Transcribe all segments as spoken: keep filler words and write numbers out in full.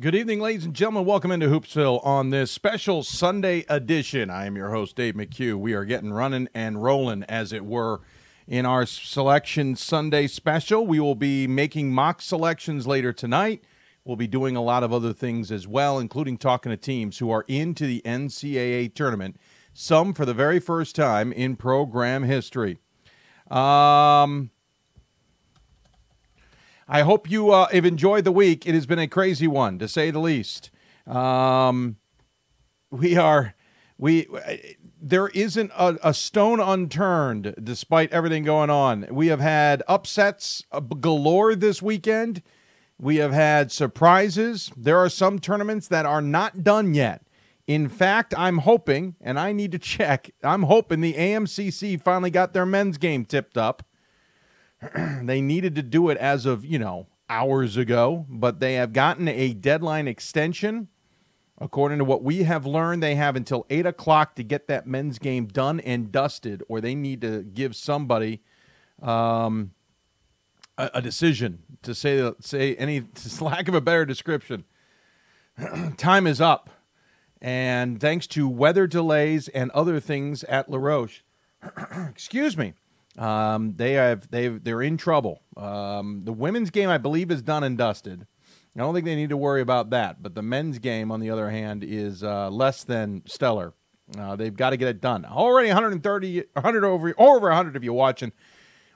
Good evening, ladies and gentlemen. Welcome into Hoopsville on this special Sunday edition. I am your host, Dave McHugh. We are getting running and rolling, as it were, in our Selection Sunday special. We will be making mock selections later tonight. We'll be doing a lot of other things as well, including talking to teams who are into the N C double A tournament, some for the very first time in program history. Um... I hope you uh, have enjoyed the week. It has been a crazy one, to say the least. Um, we are, we there isn't a, a stone unturned despite everything going on. We have had upsets galore this weekend. We have had surprises. There are some tournaments that are not done yet. In fact, I'm hoping, and I need to check, I'm hoping the A M C C finally got their men's game tipped up. They needed to do it as of, you know, hours ago, but they have gotten a deadline extension. According to what we have learned, they have until eight o'clock to get that men's game done and dusted, or they need to give somebody um, a, a decision, to say say any, to lack of a better description. Time is up, and thanks to weather delays and other things at LaRoche, excuse me, Um, they have, they've, they're in trouble. Um, the women's game, I believe, is done and dusted. I don't think they need to worry about that, but the men's game, on the other hand, is, uh, less than stellar. Uh, they've got to get it done. Already one hundred thirty, one hundred over, over one hundred of you watching.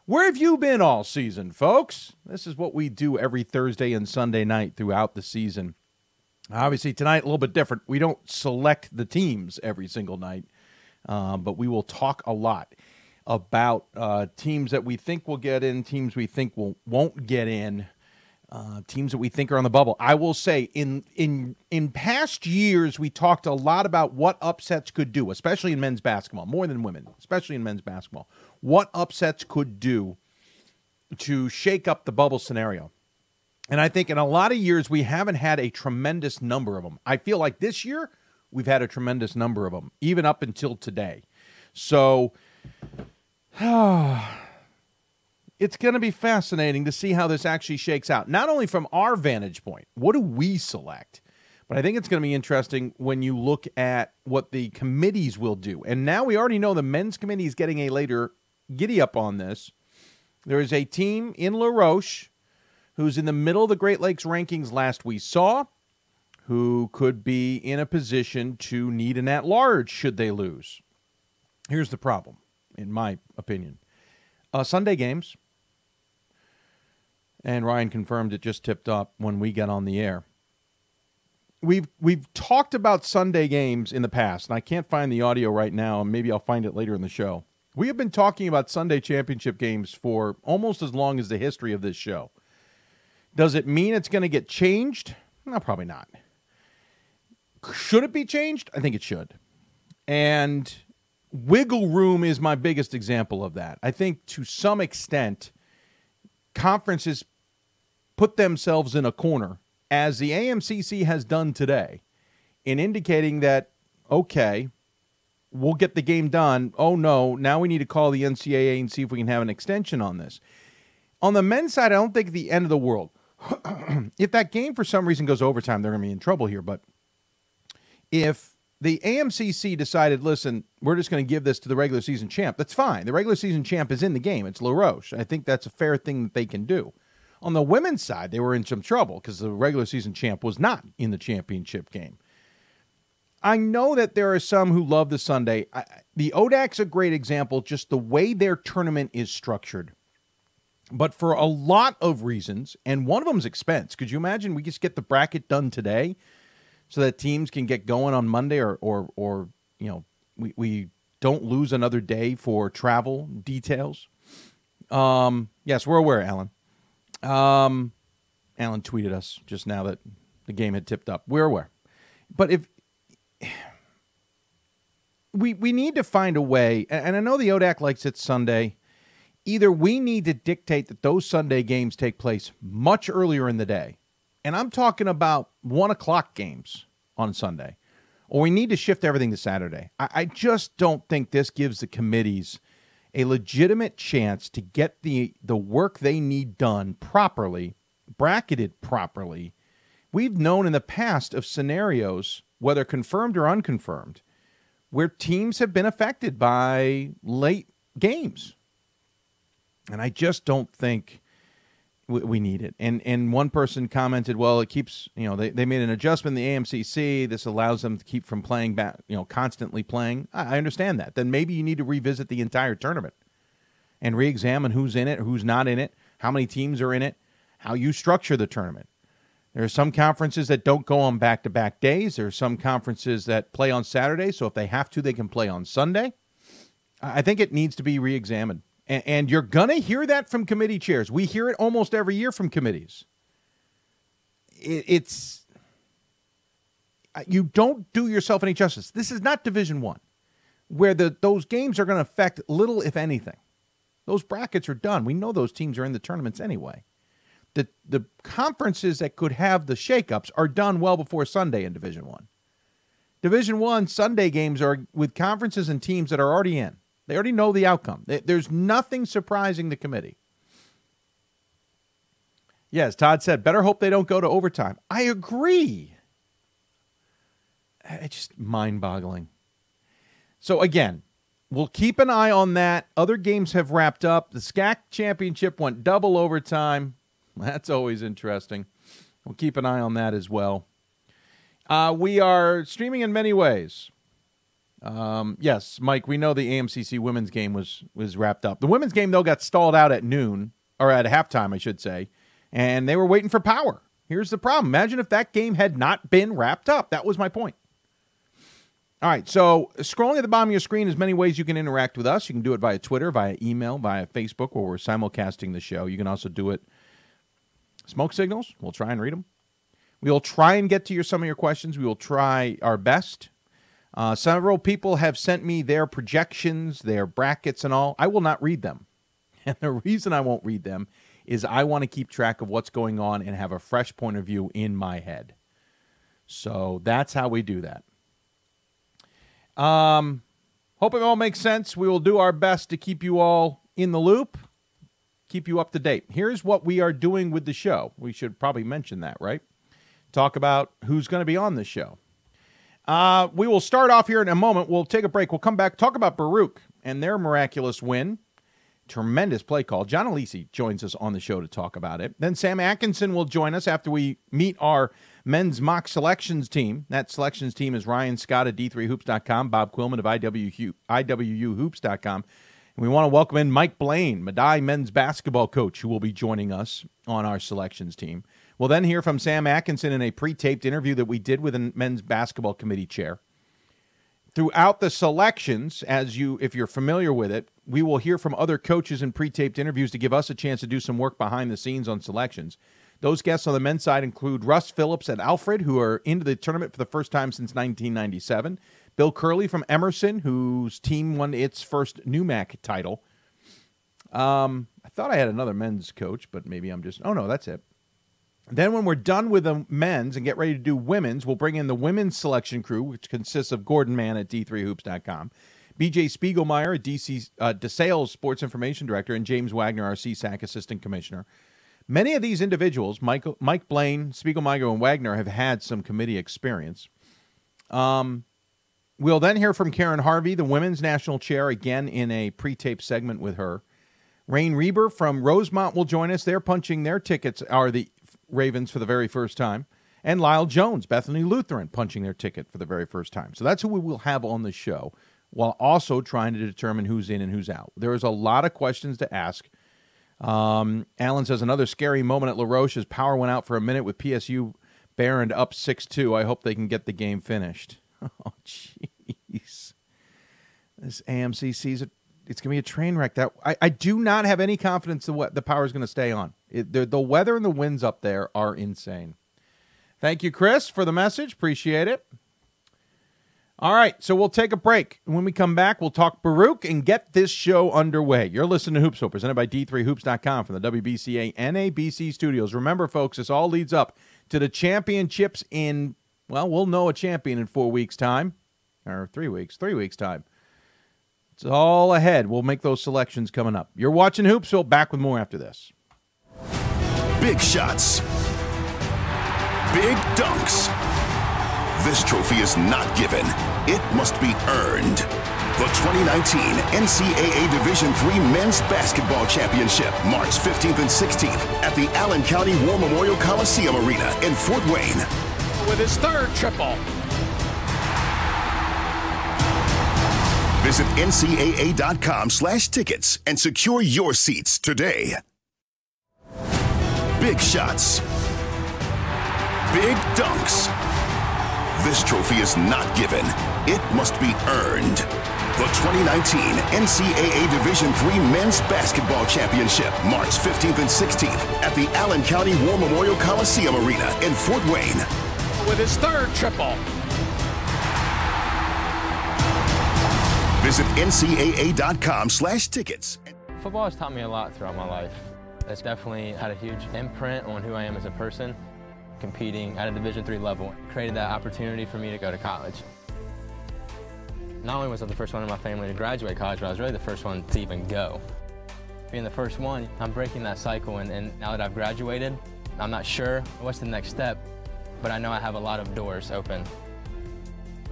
Where have you been all season, folks? This is what we do every Thursday and Sunday night throughout the season. Obviously tonight, a little bit different. We don't select the teams every single night, um, but we will talk a lot about uh, teams that we think will get in, teams we think will, won't get in, uh, teams that we think are on the bubble. I will say, in in in past years, we talked a lot about what upsets could do, especially in men's basketball, more than women, especially in men's basketball, what upsets could do to shake up the bubble scenario. And I think in a lot of years, we haven't had a tremendous number of them. I feel like this year, we've had a tremendous number of them, even up until today. So it's going to be fascinating to see how this actually shakes out, not only from our vantage point, what do we select, but I think it's going to be interesting when you look at what the committees will do. And now we already know the men's committee is getting a later giddy up on this. There is a team in LaRoche who's in the middle of the Great Lakes rankings last we saw, who could be in a position to need an at-large should they lose. Here's the problem, in my opinion. Uh, Sunday games, and Ryan confirmed it just tipped up when we got on the air. We've we've talked about Sunday games in the past, and I can't find the audio right now, and maybe I'll find it later in the show. We have been talking about Sunday championship games for almost as long as the history of this show. Does it mean it's going to get changed? No, probably not. Should it be changed? I think it should. And wiggle room is my biggest example of that. I think to some extent, conferences put themselves in a corner, as the A M C C has done today, in indicating that, okay, we'll get the game done. Oh, no, now we need to call the N C double A and see if we can have an extension on this. On the men's side, I don't think the end of the world. If that game for some reason goes overtime, they're going to be in trouble here. But if the A M C C decided, listen, we're just going to give this to the regular season champ, that's fine. The regular season champ is in the game. It's LaRoche. I think that's a fair thing that they can do. On the women's side, they were in some trouble because the regular season champ was not in the championship game. I know that there are some who love the Sunday. I, the O D A C's a great example, just the way their tournament is structured. But for a lot of reasons, and one of them is expense. Could you imagine we just get the bracket done today, so that teams can get going on Monday, or, or, or you know, we, we don't lose another day for travel details. Um, yes, we're aware, Alan. Um, Alan tweeted us just now that the game had tipped up. We're aware. But if we we need to find a way, and I know the O D A C likes it Sunday, either we need to dictate that those Sunday games take place much earlier in the day. And I'm talking about one o'clock games on Sunday, or we need to shift everything to Saturday. I, I just don't think this gives the committees a legitimate chance to get the, the work they need done properly, bracketed properly, We've known in the past of scenarios, whether confirmed or unconfirmed, where teams have been affected by late games. And I just don't think we, we need it. And and one person commented, well, it keeps, you know, they, they made an adjustment in the A M C C. This allows them to keep from playing back, you know, constantly playing. I, I understand that. Then maybe you need to revisit the entire tournament and reexamine who's in it, who's not in it, how many teams are in it, how you structure the tournament. There are some conferences that don't go on back-to-back days. There are some conferences that play on Saturday, so if they have to, they can play on Sunday. I think it needs to be reexamined. And, and you're going to hear that from committee chairs. We hear it almost every year from committees. It, it's you don't do yourself any justice. This is not Division One, where the those games are going to affect little, if anything. Those brackets are done. We know those teams are in the tournaments anyway. The the conferences that could have the shakeups are done well before Sunday in Division One. Division One Sunday games are with conferences and teams that are already in. They already know the outcome. They, there's nothing surprising the committee. Yes, Todd said, better hope they don't go to overtime. I agree. It's just mind-boggling. So again, we'll keep an eye on that. Other games have wrapped up. The S C A C championship went double overtime. That's always interesting. We'll keep an eye on that as well. Uh, we are streaming in many ways. Um, yes, Mike, we know the A M C C women's game was was wrapped up. The women's game, though, got stalled out at noon, or at halftime, I should say, and they were waiting for power. Here's the problem. Imagine if that game had not been wrapped up. That was my point. All right, so scrolling at the bottom of your screen is many ways you can interact with us. You can do it via Twitter, via email, via Facebook, where we're simulcasting the show. You can also do it smoke signals. We'll try and read them. We'll try and get to your some of your questions. We will try our best. Uh, several people have sent me their projections, their brackets and all. I will not read them. And the reason I won't read them is I want to keep track of what's going on and have a fresh point of view in my head. So that's how we do that. Um, hope it all makes sense. We will do our best to keep you all in the loop. Keep you up to date. Here's what we are doing with the show. We should probably mention that, right? Talk about who's going to be on the show. Uh, we will start off here in a moment. We'll take a break. We'll come back, talk about Baruch and their miraculous win. Tremendous play call. John Alisi joins us on the show to talk about it. Then Sam Atkinson will join us after we meet our men's mock selections team. That selections team is Ryan Scott at D three hoops dot com, Bob Quillman of I W U hoops dot com. We want to welcome in Mike Blaine, Madai men's basketball coach, who will be joining us on our selections team. We'll then hear from Sam Atkinson in a pre-taped interview that we did with a men's basketball committee chair. Throughout the selections, as you, if you're familiar with it, we will hear from other coaches in pre-taped interviews to give us a chance to do some work behind the scenes on selections. Those guests on the men's side include Russ Phillips and Alfred, who are into the tournament for the first time since nineteen ninety-seven. Bill Curley from Emerson, whose team won its first N U M A C title. Um, I thought I had another men's coach, but maybe I'm just... Oh, no, that's it. Then when we're done with the men's and get ready to do women's, we'll bring in the women's selection crew, which consists of Gordon Mann at D three hoops dot com, B J Spiegelmeyer, D C, uh, DeSales Sports Information Director, and James Wagner, our C SAC Assistant Commissioner. Many of these individuals, Michael, Mike Blaine, Spiegelmeyer, and Wagner, have had some committee experience. Um... We'll then hear from Karen Harvey, the women's national chair, again in a pre-taped segment with her. Rain Reber from Rosemont will join us. They're punching their tickets, are the Ravens, for the very first time. And Lyle Jones, Bethany Lutheran, punching their ticket for the very first time. So that's who we will have on the show, while also trying to determine who's in and who's out. There is a lot of questions to ask. Um, Alan says, another scary moment at LaRoche as power went out for a minute with P S U Barron up six two. I hope they can get the game finished. Oh, jeez. This A M C C's, a, it's going to be a train wreck. That I, I do not have any confidence the, the power is going to stay on. It, the, the weather and the winds up there are insane. Thank you, Chris, for the message. Appreciate it. All right, so we'll take a break. When we come back, we'll talk Baruch and get this show underway. You're listening to Hoopsville, presented by D three hoops dot com from the W B C A N A B C studios. Remember, folks, this all leads up to the championships in... Well, we'll know a champion in four weeks' time, or three weeks, three weeks' time. It's all ahead. We'll make those selections coming up. You're watching Hoopsville. Back with more after this. Big shots. big dunks. This trophy is not given. It must be earned. The twenty nineteen N C double A Division three Men's Basketball Championship, March fifteenth and sixteenth at the Allen County War Memorial Coliseum Arena in Fort Wayne. With his third triple. Visit N C double A dot com slash tickets and secure your seats today. Big shots. Big dunks. This trophy is not given. It must be earned. The twenty nineteen N C double A Division three Men's Basketball Championship, March fifteenth and sixteenth at the Allen County War Memorial Coliseum Arena in Fort Wayne. With his third triple. Visit N C double A dot com slash tickets. Football has taught me a lot throughout my life. It's definitely had a huge imprint on who I am as a person. Competing at a Division three level created that opportunity for me to go to college. Not only was I the first one in my family to graduate college, but I was really the first one to even go. Being the first one, I'm breaking that cycle, and, and now that I've graduated, I'm not sure what's the next step, but I know I have a lot of doors open.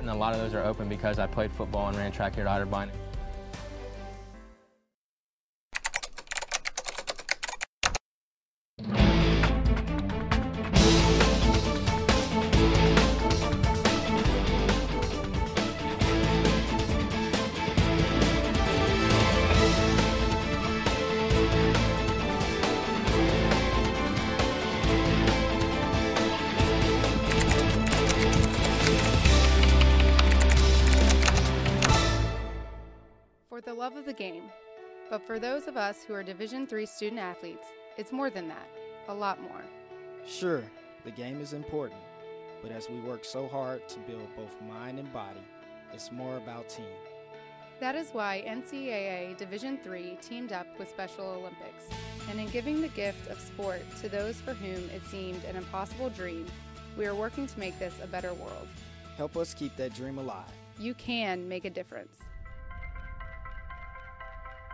And a lot of those are open because I played football and ran track here at Otterbein. But for those of us who are Division three student athletes, it's more than that, a lot more. Sure, the game is important, but as we work so hard to build both mind and body, it's more about team. That is why N C double A Division three teamed up with Special Olympics, and in giving the gift of sport to those for whom it seemed an impossible dream, we are working to make this a better world. Help us keep that dream alive. You can make a difference.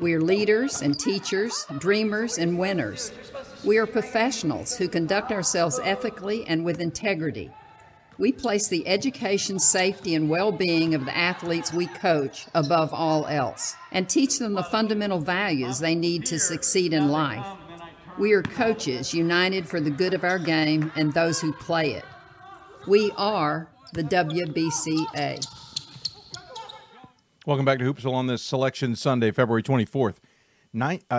We are leaders and teachers, dreamers and winners. We are professionals who conduct ourselves ethically and with integrity. We place the education, safety, and well-being of the athletes we coach above all else and teach them the fundamental values they need to succeed in life. We are coaches united for the good of our game and those who play it. We are the W B C A. Welcome back to Hoopsville on this Selection Sunday, February twenty-fourth,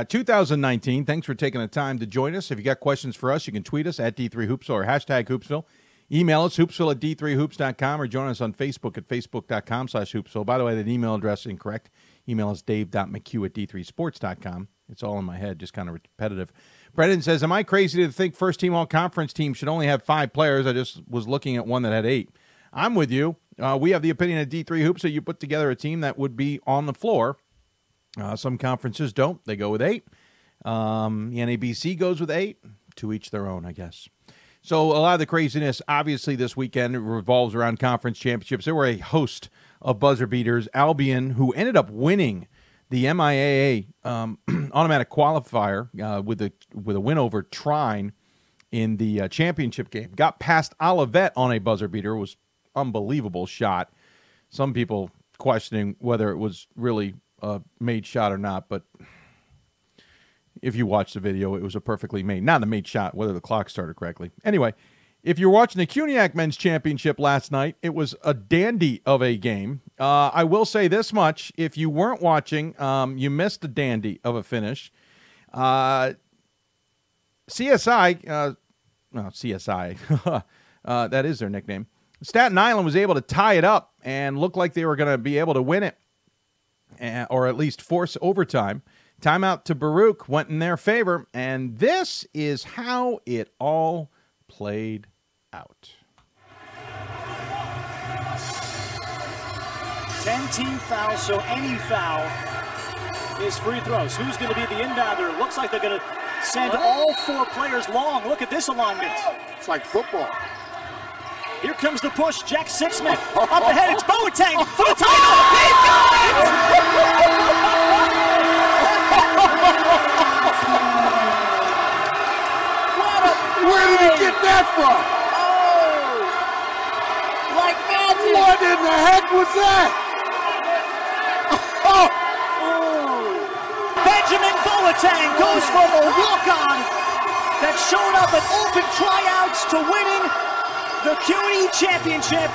two thousand nineteen. Thanks for taking the time to join us. If you got questions for us, you can tweet us at D three Hoopsville or hashtag Hoopsville. Email us, hoopsville at d three hoops dot com, or join us on Facebook at facebook.com slash hoopsville. By the way, that email address is incorrect. Email us dave.mchugh at d3sports.com. It's all in my head, just kind of repetitive. Brendan says, am I crazy to think first-team all-conference team should only have five players? I just was looking at one that had eight. I'm with you. Uh, we have the opinion at D three Hoops that you put together a team that would be on the floor. Uh, some conferences don't. They go with eight. Um, the N A B C goes with eight. To each their own, I guess. So a lot of the craziness, obviously, this weekend revolves around conference championships. There were a host of buzzer beaters. Albion, who ended up winning the M I A A um, automatic qualifier uh, with a with a win over Trine in the uh, championship game, got past Olivet on a buzzer beater. It was unbelievable shot. Some people questioning whether it was really a made shot or not, but if you watch the video, it was a perfectly made, not a made shot, whether the clock started correctly. Anyway, if you're watching the CUNYAC Men's Championship last night, it was a dandy of a game. Uh, I will say this much. If you weren't watching, um, you missed a dandy of a finish. Uh, C S I, uh, no, C S I, uh, that is their nickname. Staten Island was able to tie it up and looked like they were going to be able to win it, or at least force overtime. Timeout to Baruch went in their favor, and this is how it all played out. ten team fouls, so any foul is free throws. Who's going to be the inbounder? It looks like they're going to send all four players long. Look at this alignment. It's like football. Here comes the push. Jack Sixsmith up ahead. It's Boateng for the title. He got it! What a Where did he get that from? Oh! Like magic. What in the heck was that? Oh. Benjamin Boateng goes from a walk-on that showed up at open tryouts to winning the Q E championship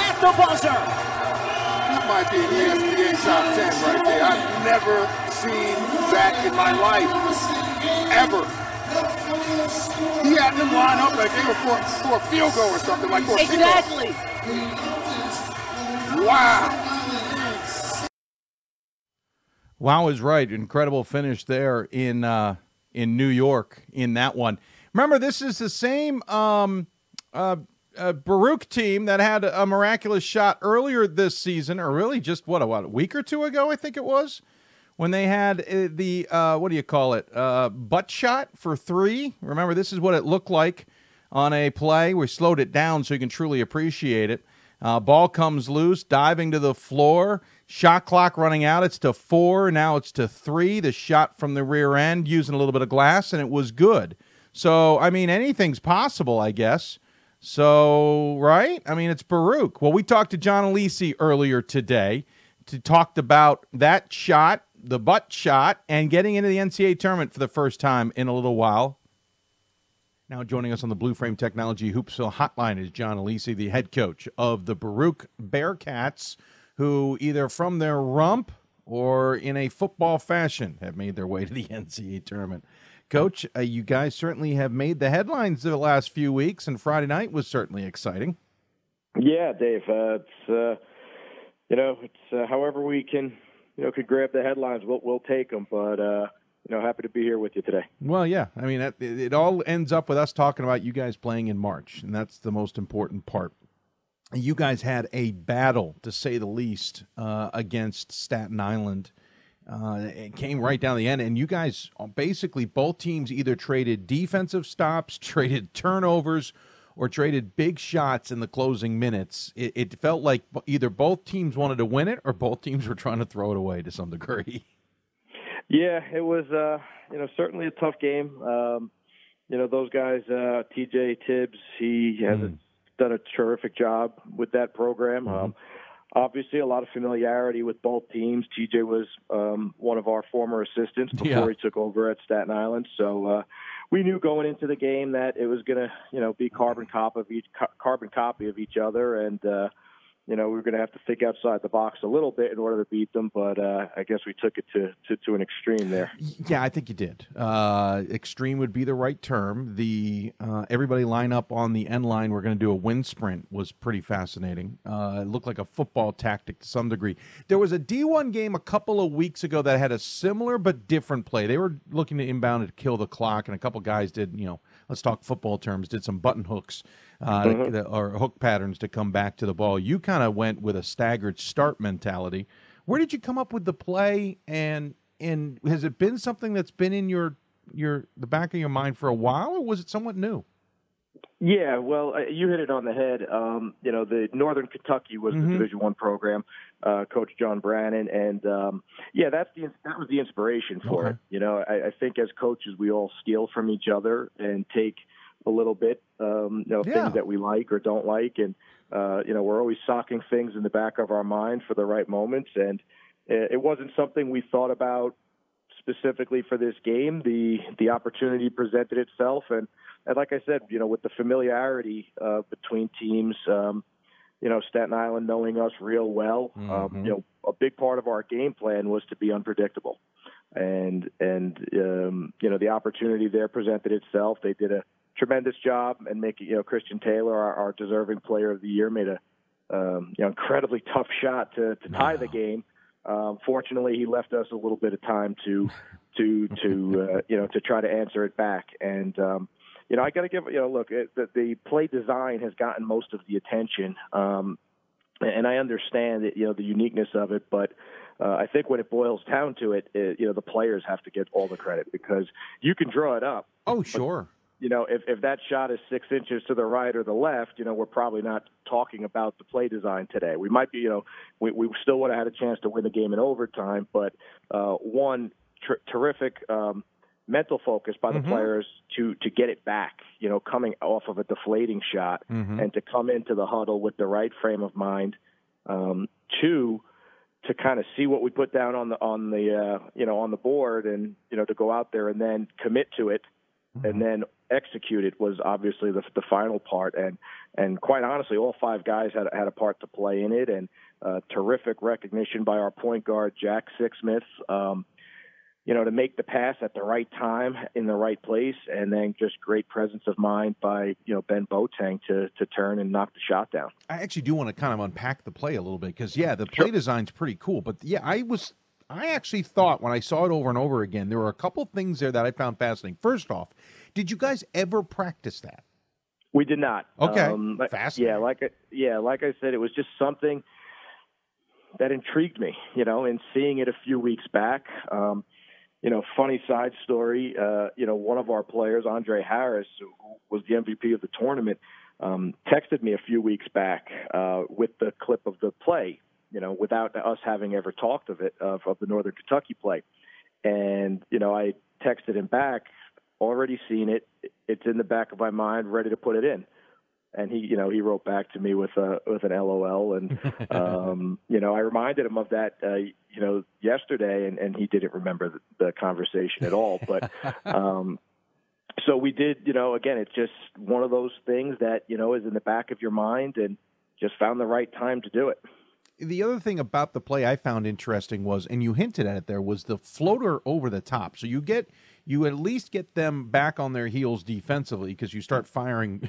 at the buzzer. That might be an E S P N top ten right there. I've never seen that in my life, ever. He had them line up like they were for, for a field goal or something, like for a field goal. Exactly. Wow. Wow is right. Incredible finish there in uh, in New York in that one. Remember, this is the same. Um, Uh, a Baruch team that had a miraculous shot earlier this season, or really just, what, a, what, a week or two ago, I think it was, when they had the, uh, what do you call it, uh, butt shot for three. Remember, this is what it looked like on a play. We slowed it down so you can truly appreciate it. Uh, ball comes loose, diving to the floor, shot clock running out. It's to four, now it's to three. The shot from the rear end using a little bit of glass, and it was good. So, I mean, anything's possible, I guess. So, right? I mean, it's Baruch. Well, we talked to John Alisi earlier today to talk about that shot, the butt shot, and getting into the N C double A tournament for the first time in a little while. Now joining us on the Blue Frame Technology Hoopsville Hotline is John Alisi, the head coach of the Baruch Bearcats, who either from their rump or in a football fashion have made their way to the N C double A tournament. Coach, uh, you guys certainly have made the headlines the last few weeks, and Friday night was certainly exciting. Yeah, Dave. Uh, it's uh, you know, it's uh, however we can, you know, could grab the headlines, we'll we'll take them. But uh, you know, happy to be here with you today. Well, yeah, I mean, it, it all ends up with us talking about you guys playing in March, and that's the most important part. You guys had a battle, to say the least, uh, against Staten Island. Uh, it came right down the end, and you guys, basically both teams either traded defensive stops, traded turnovers, or traded big shots in the closing minutes. It, it felt like either both teams wanted to win it or both teams were trying to throw it away to some degree. Yeah, it was, uh, you know, certainly a tough game. Um, you know, those guys, uh, T J Tibbs, he has mm. done a terrific job with that program. Mm-hmm. Um, Obviously, a lot of familiarity with both teams. T J was um, one of our former assistants before yeah. he took over at Staten Island, so uh, we knew going into the game that it was going to, you know, be carbon copy of each carbon copy of each other, and uh, you know, we were going to have to think outside the box a little bit in order to beat them. But uh, I guess we took it to, to to an extreme there. Yeah, I think you did. Uh, extreme would be the right term. The uh, everybody line up on the end line. We're going to do a wind sprint was pretty fascinating. Uh, it looked like a football tactic to some degree. There was a D one game a couple of weeks ago that had a similar but different play. They were looking to inbound to kill the clock, and a couple guys did, you know, let's talk football terms, did some button hooks uh, mm-hmm. to, the, or hook patterns to come back to the ball. You kind of went with a staggered start mentality. Where did you come up with the play, and and has it been something that's been in your your the back of your mind for a while, or was it somewhat new? Yeah, well, uh, you hit it on the head. Um, you know, the Northern Kentucky was mm-hmm. the Division I program, uh, Coach John Brannon, and um, yeah, that's the that was the inspiration for okay. it. You know, I, I think as coaches we all steal from each other and take a little bit, um, you know, yeah. things that we like or don't like, and uh, you know, we're always socking things in the back of our mind for the right moments, and it wasn't something we thought about specifically for this game. The the opportunity presented itself, and. And like I said, you know, with the familiarity uh, between teams, um, you know, Staten Island knowing us real well, mm-hmm. um, you know, a big part of our game plan was to be unpredictable. And, and um, you know, the opportunity there presented itself. They did a tremendous job and making, you know, Christian Taylor, our, our deserving player of the year, made a um, you know, incredibly tough shot to, to tie wow. the game. Um, fortunately, he left us a little bit of time to, to, to uh, you know, to try to answer it back. And, um, You know, I got to give, you know, look, it, the, the play design has gotten most of the attention. Um, And I understand it, you know, the uniqueness of it, but uh, I think when it boils down to it, it, you know, the players have to get all the credit because you can draw it up. Oh, sure. But, you know, if, if that shot is six inches to the right or the left, you know, we're probably not talking about the play design today. We might be, you know, we, we still would have had a chance to win the game in overtime, but uh, one ter- terrific um, mental focus by the mm-hmm. players to, to get it back, you know, coming off of a deflating shot mm-hmm. and to come into the huddle with the right frame of mind. Um, two, to kind of see what we put down on the, on the, uh, you know, on the board and, you know, to go out there and then commit to it mm-hmm. and then execute it was obviously the, the final part. And, and quite honestly, all five guys had, had a part to play in it, and uh, terrific recognition by our point guard, Jack Sixsmith, um, you know, to make the pass at the right time in the right place, and then just great presence of mind by, you know, Ben Boateng to to turn and knock the shot down. I actually do want to kind of unpack the play a little bit because, yeah, the play sure. design's pretty cool. But, yeah, I was – I actually thought when I saw it over and over again, there were a couple things there that I found fascinating. First off, did you guys ever practice that? We did not. Okay. Um, fascinating. Yeah like, yeah, like I said, it was just something that intrigued me, you know, and seeing it a few weeks back um, – you know, funny side story, uh, you know, one of our players, Andre Harris, who was the M V P of the tournament, um, texted me a few weeks back uh, with the clip of the play, you know, without us having ever talked of it, of, of the Northern Kentucky play. And, you know, I texted him back, already seen it. It's in the back of my mind, ready to put it in. And he, you know, he wrote back to me with a with an L O L, and um, you know, I reminded him of that, uh, you know, yesterday, and, and he didn't remember the, the conversation at all. But um, so we did, you know, again, it's just one of those things that, you know, is in the back of your mind, and just found the right time to do it. The other thing about the play I found interesting was, and you hinted at it there, was the floater over the top. So you get. You at least get them back on their heels defensively because you start firing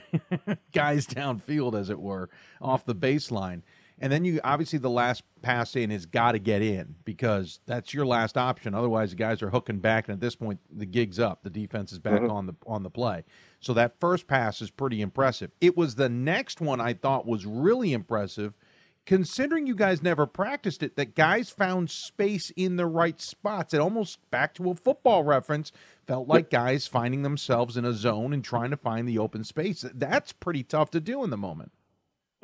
guys downfield, as it were, off the baseline. And then you obviously the last pass in has got to get in because that's your last option. Otherwise, the guys are hooking back, and at this point, the gig's up. The defense is back mm-hmm. on the on the play. So that first pass is pretty impressive. It was the next one I thought was really impressive, considering you guys never practiced it, that guys found space in the right spots. It almost, back to a football reference, felt like guys finding themselves in a zone and trying to find the open space. That's pretty tough to do in the moment.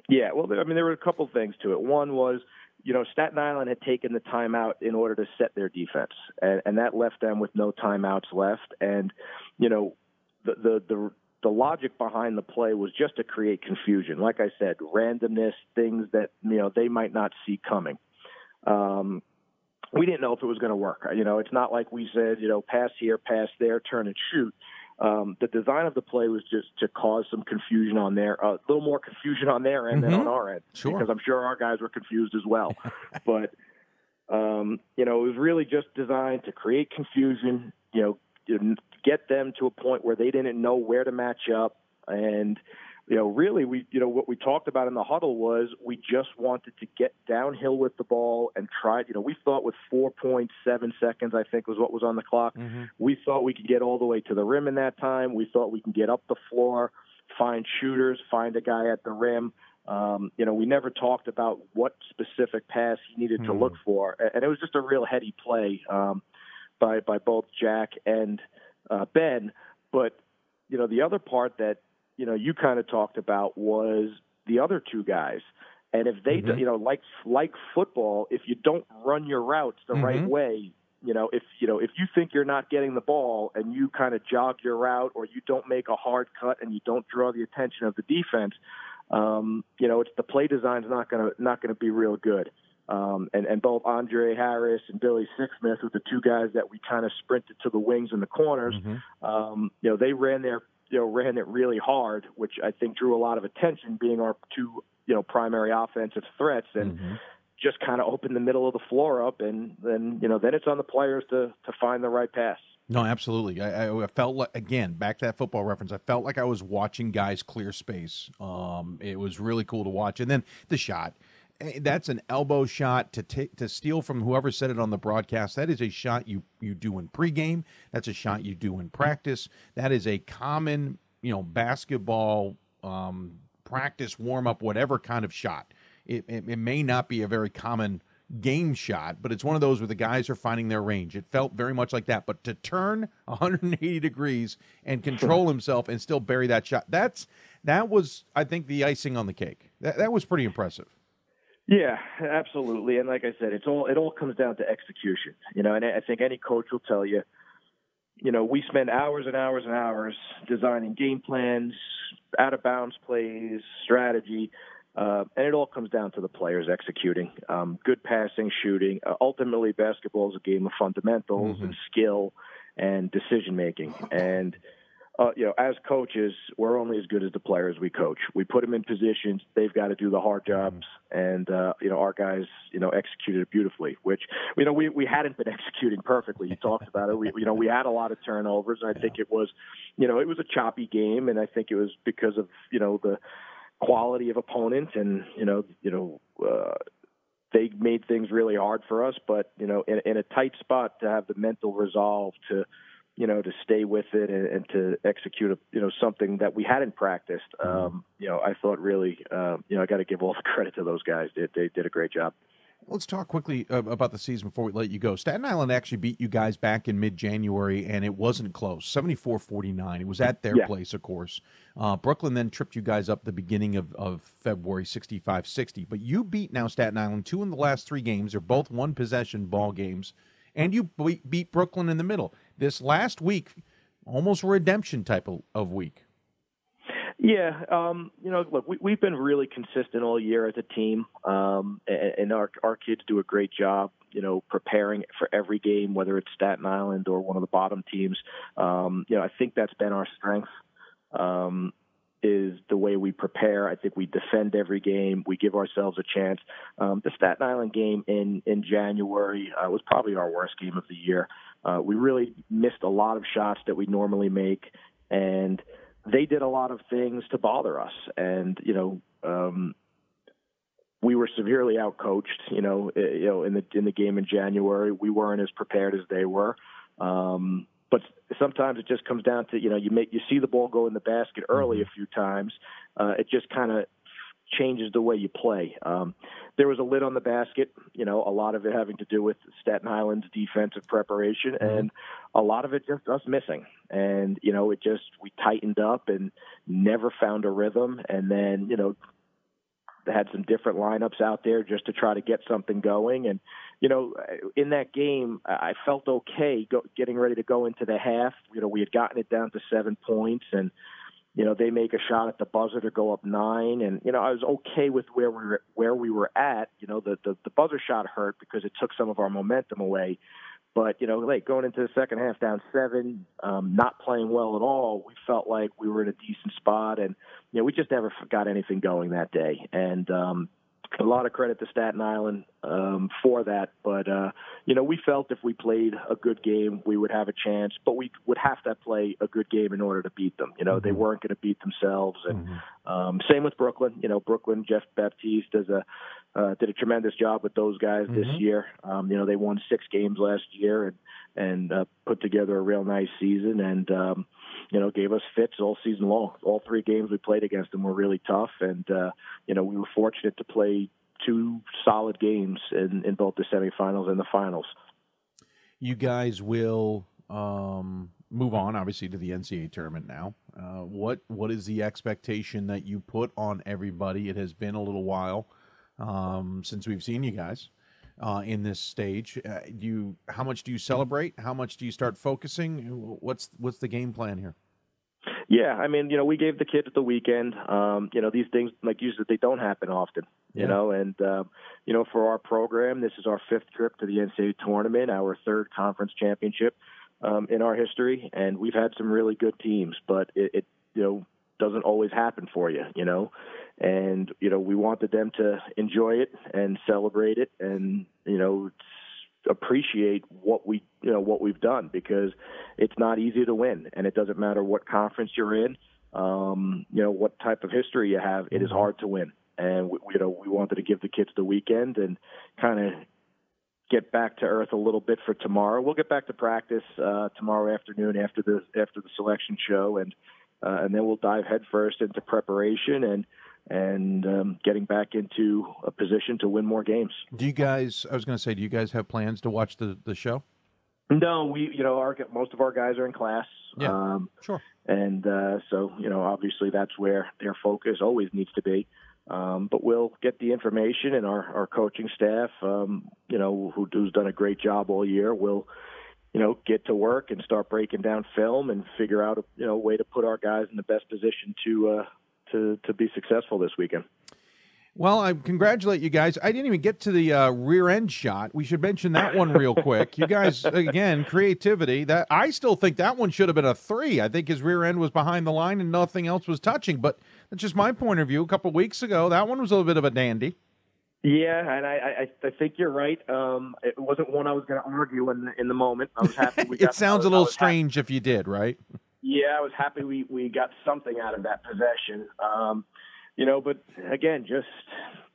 Yeah, well, I mean, there were a couple things to it. One was, you know, Staten Island had taken the timeout in order to set their defense, and, and that left them with no timeouts left. And, you know, the the the The logic behind the play was just to create confusion. Like I said, randomness, things that, you know, they might not see coming. Um, we didn't know if it was going to work. You know, it's not like we said, you know, pass here, pass there, turn and shoot. Um, the design of the play was just to cause some confusion on their, a uh, little more confusion on their end mm-hmm. than on our end, sure. because I'm sure our guys were confused as well. But, um, you know, it was really just designed to create confusion, you know, get them to a point where they didn't know where to match up. And, you know, really, we, you know, what we talked about in the huddle was we just wanted to get downhill with the ball and try, you know, we thought with four point seven seconds, I think was what was on the clock. Mm-hmm. We thought we could get all the way to the rim in that time. We thought we can get up the floor, find shooters, find a guy at the rim. Um, you know, we never talked about what specific pass he needed mm-hmm. to look for. And it was just a real heady play. Um, By, by both Jack and uh, Ben. But, you know, the other part that, you know, you kind of talked about was the other two guys. And if they, mm-hmm. you know, like like football, if you don't run your routes the mm-hmm. right way, you know, if you know if you think you're not getting the ball and you kind of jog your route or you don't make a hard cut and you don't draw the attention of the defense, um, you know, it's the play design's not gonna not gonna be real good. Um, and, and both Andre Harris and Billy Sixsmith, who are the two guys that we kind of sprinted to the wings and the corners, mm-hmm. um, you know, they ran their, you know, ran it really hard, which I think drew a lot of attention, being our two, you know, primary offensive threats, and mm-hmm. just kind of opened the middle of the floor up, and then, you know, then it's on the players to to find the right pass. No, absolutely. I, I felt like, again, back to that football reference, I felt like I was watching guys clear space. Um, it was really cool to watch, and then the shot. That's an elbow shot to t- to steal from whoever said it on the broadcast. That is a shot you, you do in pregame. That's a shot you do in practice. That is a common, you know, basketball um, practice, warm-up, whatever kind of shot. it, it, it may not be a very common game shot, but it's one of those where the guys are finding their range. It felt very much like that, but to turn one hundred eighty degrees and control himself and still bury that shot, that's that was, I think, the icing on the cake. That, that was pretty impressive. Yeah, absolutely. And like I said, it's all it all comes down to execution, you know, and I think any coach will tell you, you know, we spend hours and hours and hours designing game plans, out-of-bounds plays, strategy, uh, and it all comes down to the players executing. Um, good passing, shooting. Uh, ultimately, basketball is a game of fundamentals mm-hmm. and skill and decision-making. And, uh, you know, as coaches, we're only as good as the players we coach. We put them in positions. They've got to do the hard jobs. And, uh, you know, our guys, you know, executed it beautifully, which, you know, we, we hadn't been executing perfectly. You talked about it. We, you know, we had a lot of turnovers. And I think it was, you know, it was a choppy game. And I think it was because of, you know, the quality of opponent and, you know, you know, uh, they made things really hard for us. But, you know, in, in a tight spot to have the mental resolve to, you know, to stay with it and, and to execute, a, you know, something that we hadn't practiced. Um, you know, I thought really, uh, you know, I got to give all the credit to those guys. They, they did a great job. Let's talk quickly about the season before we let you go. Staten Island actually beat you guys back in mid-January, and it wasn't close, seventy-four forty-nine. It was at their yeah. place, of course. Uh, Brooklyn then tripped you guys up the beginning of, of February, sixty-five sixty. But you beat now Staten Island two in the last three games. They're both one-possession ball games, and you beat Brooklyn in the middle. This last week, almost redemption type of, of week. Yeah, um, you know, look, we, we've been really consistent all year as a team, um, and, and our our kids do a great job, you know, preparing for every game, whether it's Staten Island or one of the bottom teams. Um, you know, I think that's been our strength, um, is the way we prepare. I think we defend every game. We give ourselves a chance. Um, the Staten Island game in, in January uh, was probably our worst game of the year. Uh, we really missed a lot of shots that we normally make, and they did a lot of things to bother us. And, you know, um, we were severely outcoached, you know, uh, you know, in the, in the game in January. We weren't as prepared as they were. Um, but sometimes it just comes down to, you know, you make, you see the ball go in the basket early a few times. Uh, it just kind of changes the way you play. Um, there was a lid on the basket, you know, a lot of it having to do with Staten Island's defensive preparation, and a lot of it just us missing. And, you know, it just, we tightened up and never found a rhythm. And then, you know, they had some different lineups out there just to try to get something going. And, you know, in that game, I felt okay go, getting ready to go into the half. You know, we had gotten it down to seven points and, you know, they make a shot at the buzzer to go up nine, and you know I was okay with where we were, where we were at. You know, the, the the buzzer shot hurt because it took some of our momentum away, but you know, like going into the second half down seven, um, not playing well at all, we felt like we were in a decent spot, and you know we just never got anything going that day. And um, a lot of credit to Staten Island um, for that, but uh, you know we felt if we played a good game, we would have a chance. But we would have to play a good game in order to beat them. You know mm-hmm. they weren't going to beat themselves, and mm-hmm. um, same with Brooklyn. You know Brooklyn, Jeff Baptiste does a uh, did a tremendous job with those guys mm-hmm. this year. Um, you know they won six games last year and and uh, put together a real nice season, and um, you know gave us fits all season long. All three games we played against them were really tough, and uh, you know we were fortunate to play two solid games in, in both the semifinals and the finals. You guys will um, move on, obviously, to the N C double A tournament now. Uh, what what is the expectation that you put on everybody? It has been a little while um, since we've seen you guys uh, in this stage. Uh, do you how much do you celebrate? How much do you start focusing? What's what's the game plan here? Yeah, I mean, you know, we gave the kids the weekend. Um, you know, these things, like you said, they don't happen often, you yeah. know. And, um, you know, for our program, this is our fifth trip to the N C double A tournament, our third conference championship um, in our history. And we've had some really good teams, but it, it, you know, doesn't always happen for you, you know. And, you know, we wanted them to enjoy it and celebrate it and, you know, appreciate what we you know what we've done, because it's not easy to win, and it doesn't matter what conference you're in, um you know what type of history you have, it is hard to win. And we, you know we wanted to give the kids the weekend and kind of get back to earth a little bit for tomorrow. We'll get back to practice uh tomorrow afternoon after the after the selection show, and uh, and then we'll dive headfirst into preparation. And and um, getting back into a position to win more games. Do you guys, I was going to say, do you guys have plans to watch the, the show? No, we, you know, our, most of our guys are in class. Yeah, um, sure. And uh, so, you know, obviously that's where their focus always needs to be. Um, but we'll get the information, and our, our coaching staff, um, you know, who, who's done a great job all year, will, you know, get to work and start breaking down film and figure out a, you know, way to put our guys in the best position to uh, to to be successful this weekend. Well, I congratulate you guys. I didn't even get to the uh, rear end shot. We should mention that one real quick. You guys, again, creativity. That I still think that one should have been a three. I think his rear end was behind the line and nothing else was touching. But that's just my point of view. A couple of weeks ago, that one was a little bit of a dandy. Yeah, and I, I, I think you're right. Um, it wasn't one I was going to argue in the, in the moment. I was happy we got it sounds I, a little strange happy. If you did, right? Yeah, I was happy we, we got something out of that possession. Um, You know, but again, just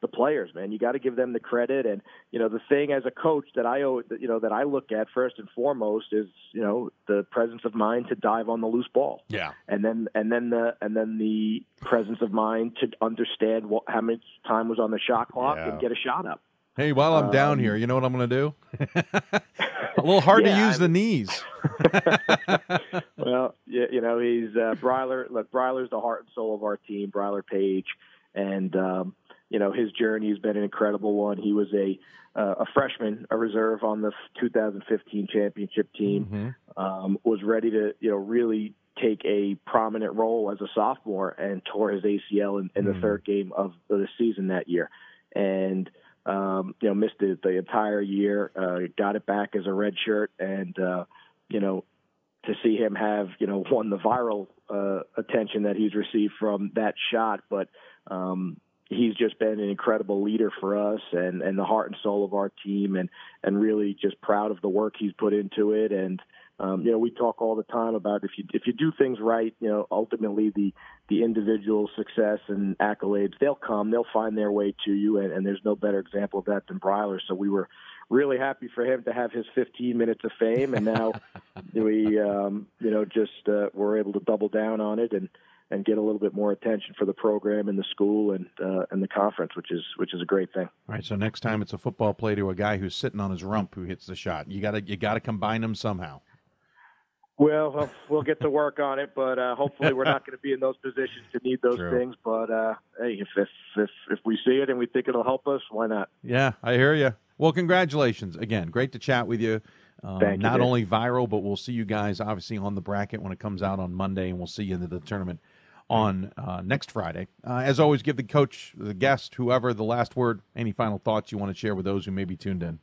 the players, man. You got to give them the credit, and you know, the thing as a coach that I owe, you know, that I look at first and foremost is, you know, the presence of mind to dive on the loose ball. Yeah, and then and then the and then the presence of mind to understand what, how much time was on the shot clock yeah. and get a shot up. Hey, while I'm um, down here, you know what I'm going to do? A little hard yeah, to use I mean, the knees. Well, you, you know, he's uh, Bryler. Look, Bryler's the heart and soul of our team, Bryler Page. And, um, you know, his journey has been an incredible one. He was a uh, a freshman, a reserve on the two thousand fifteen championship team, mm-hmm. um, was ready to, you know, really take a prominent role as a sophomore and tore his A C L in, in mm-hmm. the third game of the season that year. And, Um, you know, missed it the entire year, uh, got it back as a red shirt. And, uh, you know, to see him have, you know, won the viral uh, attention that he's received from that shot. But um, he's just been an incredible leader for us and, and the heart and soul of our team, and, and really just proud of the work he's put into it. And, um, you know, we talk all the time about if you if you do things right, you know, ultimately the the individual success and accolades, they'll come, they'll find their way to you, and, and there's no better example of that than Bryler. So we were really happy for him to have his fifteen minutes of fame, and now we, um, you know, just uh, were able to double down on it and, and get a little bit more attention for the program and the school and uh, and the conference, which is which is a great thing. All right, so next time it's a football play to a guy who's sitting on his rump who hits the shot. You gotta you gotta combine them somehow. Well, we'll get to work on it, but uh, hopefully we're not going to be in those positions to need those True. things. But, uh, hey, if, if if if we see it and we think it'll help us, why not? Yeah, I hear you. Well, congratulations. Again, great to chat with you. Um, Thank you, not Dave. Only viral, but we'll see you guys, obviously, on the bracket when it comes out on Monday, and we'll see you in the tournament on uh, next Friday. Uh, as always, give the coach, the guest, whoever, the last word. Any final thoughts you want to share with those who may be tuned in?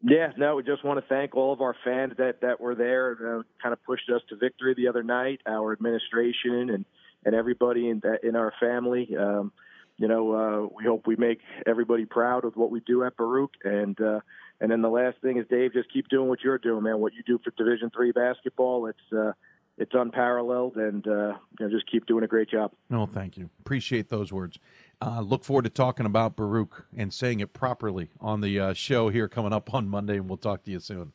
Yeah, no, we just want to thank all of our fans that, that were there and uh, kind of pushed us to victory the other night, our administration and, and everybody in in our family. Um, you know, uh, we hope we make everybody proud of what we do at Baruch. And uh, and then the last thing is, Dave, just keep doing what you're doing, man. What you do for Division three basketball, it's uh, it's unparalleled, and uh, you know, just keep doing a great job. No, thank you. Appreciate those words. Uh, look forward to talking about Baruch and saying it properly on the uh, show here coming up on Monday, and we'll talk to you soon.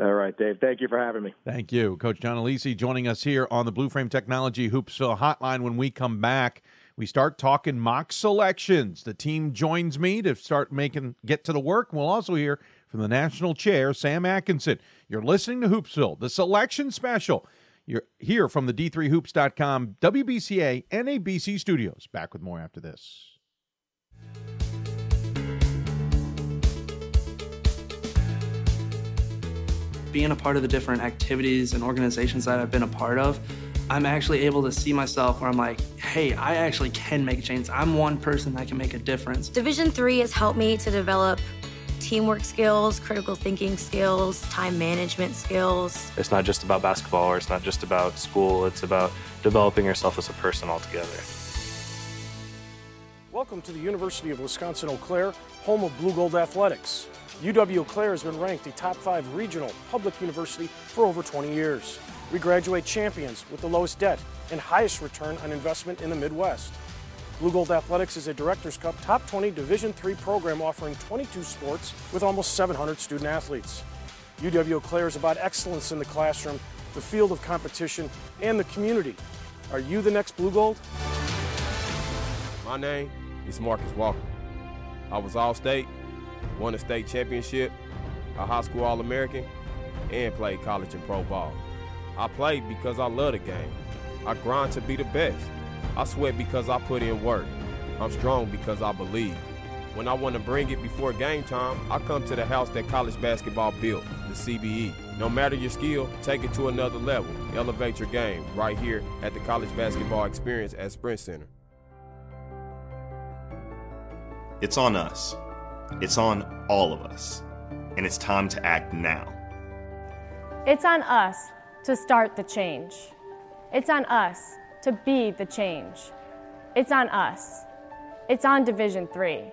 All right, Dave. Thank you for having me. Thank you. Coach John Alisi joining us here on the Blue Frame Technology Hoopsville Hotline. When we come back, we start talking mock selections. The team joins me to start making get to the work. We'll also hear from the national chair, Sam Atkinson. You're listening to Hoopsville, the selection special. You're here from the D three hoops dot com W B C A and A B C studios. Back with more after this. Being a part of the different activities and organizations that I've been a part of, I'm actually able to see myself where I'm like, hey, I actually can make a change. I'm one person that can make a difference. Division three has helped me to develop teamwork skills, critical thinking skills, time management skills. It's not just about basketball, or it's not just about school. It's about developing yourself as a person altogether. Welcome to the University of Wisconsin-Eau Claire, home of Blue Gold Athletics. U W-Eau Claire has been ranked a top five regional public university for over twenty years. We graduate champions with the lowest debt and highest return on investment in the Midwest. Blue Gold Athletics is a Director's Cup Top twenty Division three program offering twenty-two sports with almost seven hundred student-athletes. U W-Eau Claire is about excellence in the classroom, the field of competition, and the community. Are you the next Blue Gold? My name is Marcus Walker. I was All-State, won a state championship, a high school All-American, and played college and pro ball. I played because I love the game. I grind to be the best. I sweat because I put in work. I'm strong because I believe. When I want to bring it before game time, I come to the house that college basketball built, the C B E. No matter your skill, take it to another level. Elevate your game right here at the College Basketball Experience at Sprint Center. It's on us. It's on all of us. And it's time to act now. It's on us to start the change. It's on us to be the change. It's on us. It's on Division three.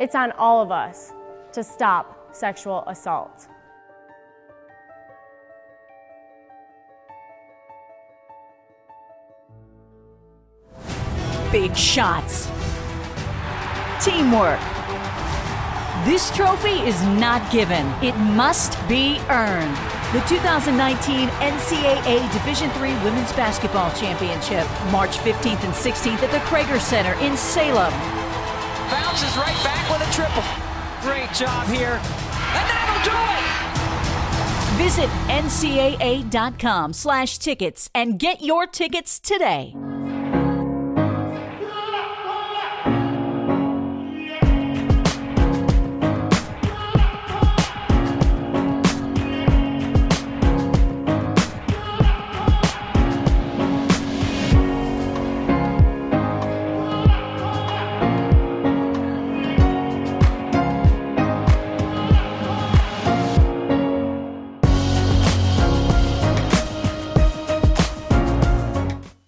It's on all of us to stop sexual assault. Big shots. Teamwork. This trophy is not given. It must be earned. The two thousand nineteen N C double A Division three Women's Basketball Championship, March fifteenth and sixteenth at the Krager Center in Salem. Bounces right back with a triple. Great job here. And that'll do it! Visit ncaa.com slash tickets and get your tickets today.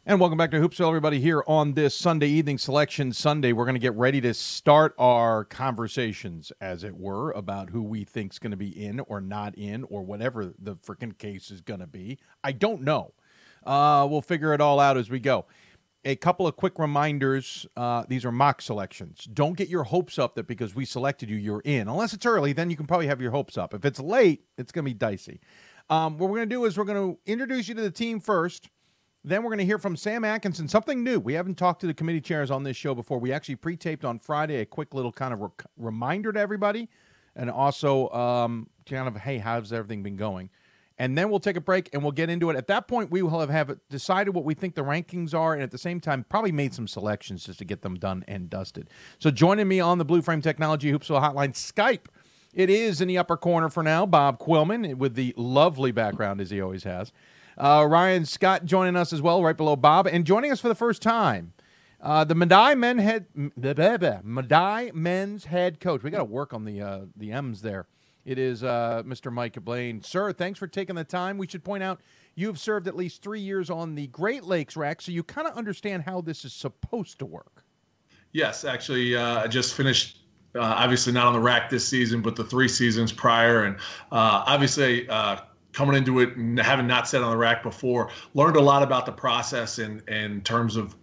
And welcome back to Hoopsville, everybody, here on this Sunday evening selection Sunday. We're going to get ready to start our conversations, as it were, about who we think's going to be in or not in or whatever the freaking case is going to be. I don't know. Uh, we'll figure it all out as we go. A couple of quick reminders. Uh, these are mock selections. Don't get your hopes up that because we selected you, you're in. Unless it's early, then you can probably have your hopes up. If it's late, it's going to be dicey. Um, what we're going to do is we're going to introduce you to the team first. Then we're going to hear from Sam Atkinson, something new. We haven't talked to the committee chairs on this show before. We actually pre-taped on Friday a quick little kind of re- reminder to everybody and also um, kind of, hey, how's everything been going? And then we'll take a break and we'll get into it. At that point, we will have, have decided what we think the rankings are and at the same time probably made some selections just to get them done and dusted. So joining me on the Blue Frame Technology Hoopsville Hotline Skype, it is in the upper corner for now, Bob Quillman with the lovely background as he always has. Uh, Ryan Scott joining us as well, right below Bob. And joining us for the first time, uh, the Madai Men head, Madai Men's head coach. We got to work on the uh, the M's there. It is uh, Mister Mike Blaine. Sir, thanks for taking the time. We should point out you've served at least three years on the Great Lakes R A C, so you kind of understand how this is supposed to work. Yes, actually, uh, I just finished, uh, obviously not on the R A C this season, but the three seasons prior. And uh, obviously, uh coming into it and having not sat on the R A C before, learned a lot about the process and in, in terms of,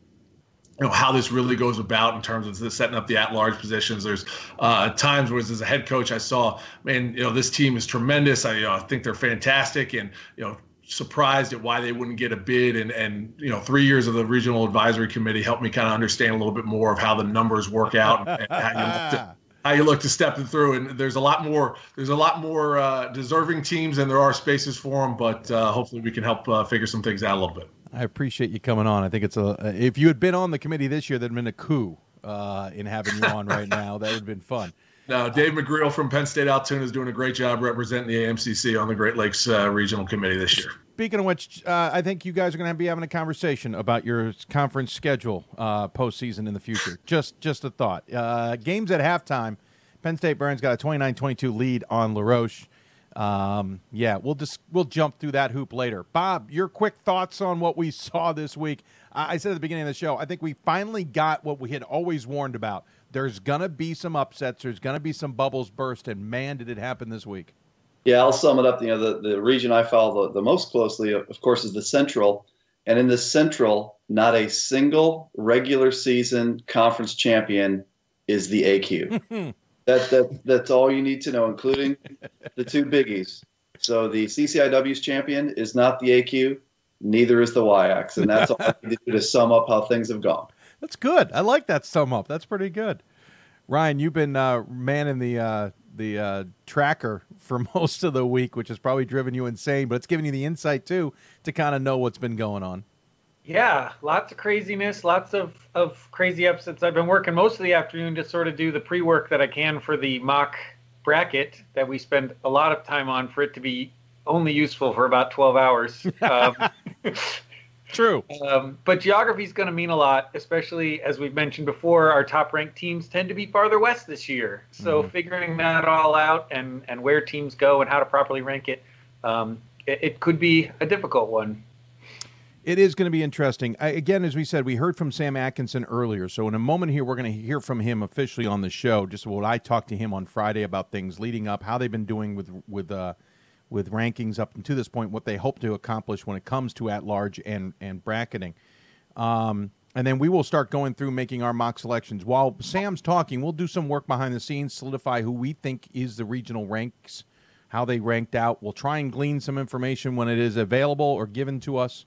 you know, how this really goes about in terms of the setting up the at-large positions. There's uh, times where as a head coach I saw, man, you know, this team is tremendous. I you know, I think they're fantastic and, you know, surprised at why they wouldn't get a bid. And, and, you know, three years of the regional advisory committee helped me kind of understand a little bit more of how the numbers work out and, and how you How you look to step it through, and there's a lot more. There's a lot more uh, deserving teams, and there are spaces for them. But uh, hopefully, we can help uh, figure some things out a little bit. I appreciate you coming on. I think it's a. If you had been on the committee this year, there'd been a coup uh, in having you on right now. That would have been fun. No, Dave McHugh from Penn State Altoona is doing a great job representing the A M C C on the Great Lakes uh, Regional Committee this year. Speaking of which, uh, I think you guys are going to be having a conversation about your conference schedule uh, postseason in the future. Just just a thought. Uh, games at halftime, Penn State Burns got a twenty-nine twenty-two lead on LaRoche. Um, yeah, we'll just we'll jump through that hoop later. Bob, your quick thoughts on what we saw this week. I, I said at the beginning of the show, I think we finally got what we had always warned about. There's going to be some upsets. There's going to be some bubbles burst, and man, did it happen this week. Yeah, I'll sum it up. You know, the, the region I follow the, the most closely, of course, is the Central. And in the Central, not a single regular season conference champion is the A Q. that that That's all you need to know, including the two biggies. So the C C I W's champion is not the A Q, neither is the Y X. And that's all I need to do to sum up how things have gone. That's good. I like that sum up. That's pretty good. Ryan, you've been uh, manning the uh, the uh, tracker for most of the week, which has probably driven you insane, but it's given you the insight, too, to kind of know what's been going on. Yeah, lots of craziness, lots of, of crazy upsets. I've been working most of the afternoon to sort of do the pre-work that I can for the mock bracket that we spend a lot of time on for it to be only useful for about twelve hours. Um, True. Um, but geography is going to mean a lot, especially as we've mentioned before, our top-ranked teams tend to be farther west this year. So mm-hmm. figuring that all out and, and where teams go and how to properly rank it, um, it, it could be a difficult one. It is going to be interesting. I, again, as we said, we heard from Sam Atkinson earlier. So in a moment here, we're going to hear from him officially on the show, just what I talked to him on Friday about things leading up, how they've been doing with with uh, with rankings up to this point, what they hope to accomplish when it comes to at-large and, and bracketing. Um, and then we will start going through making our mock selections. While Sam's talking, we'll do some work behind the scenes, solidify who we think is the regional ranks, how they ranked out. We'll try and glean some information when it is available or given to us.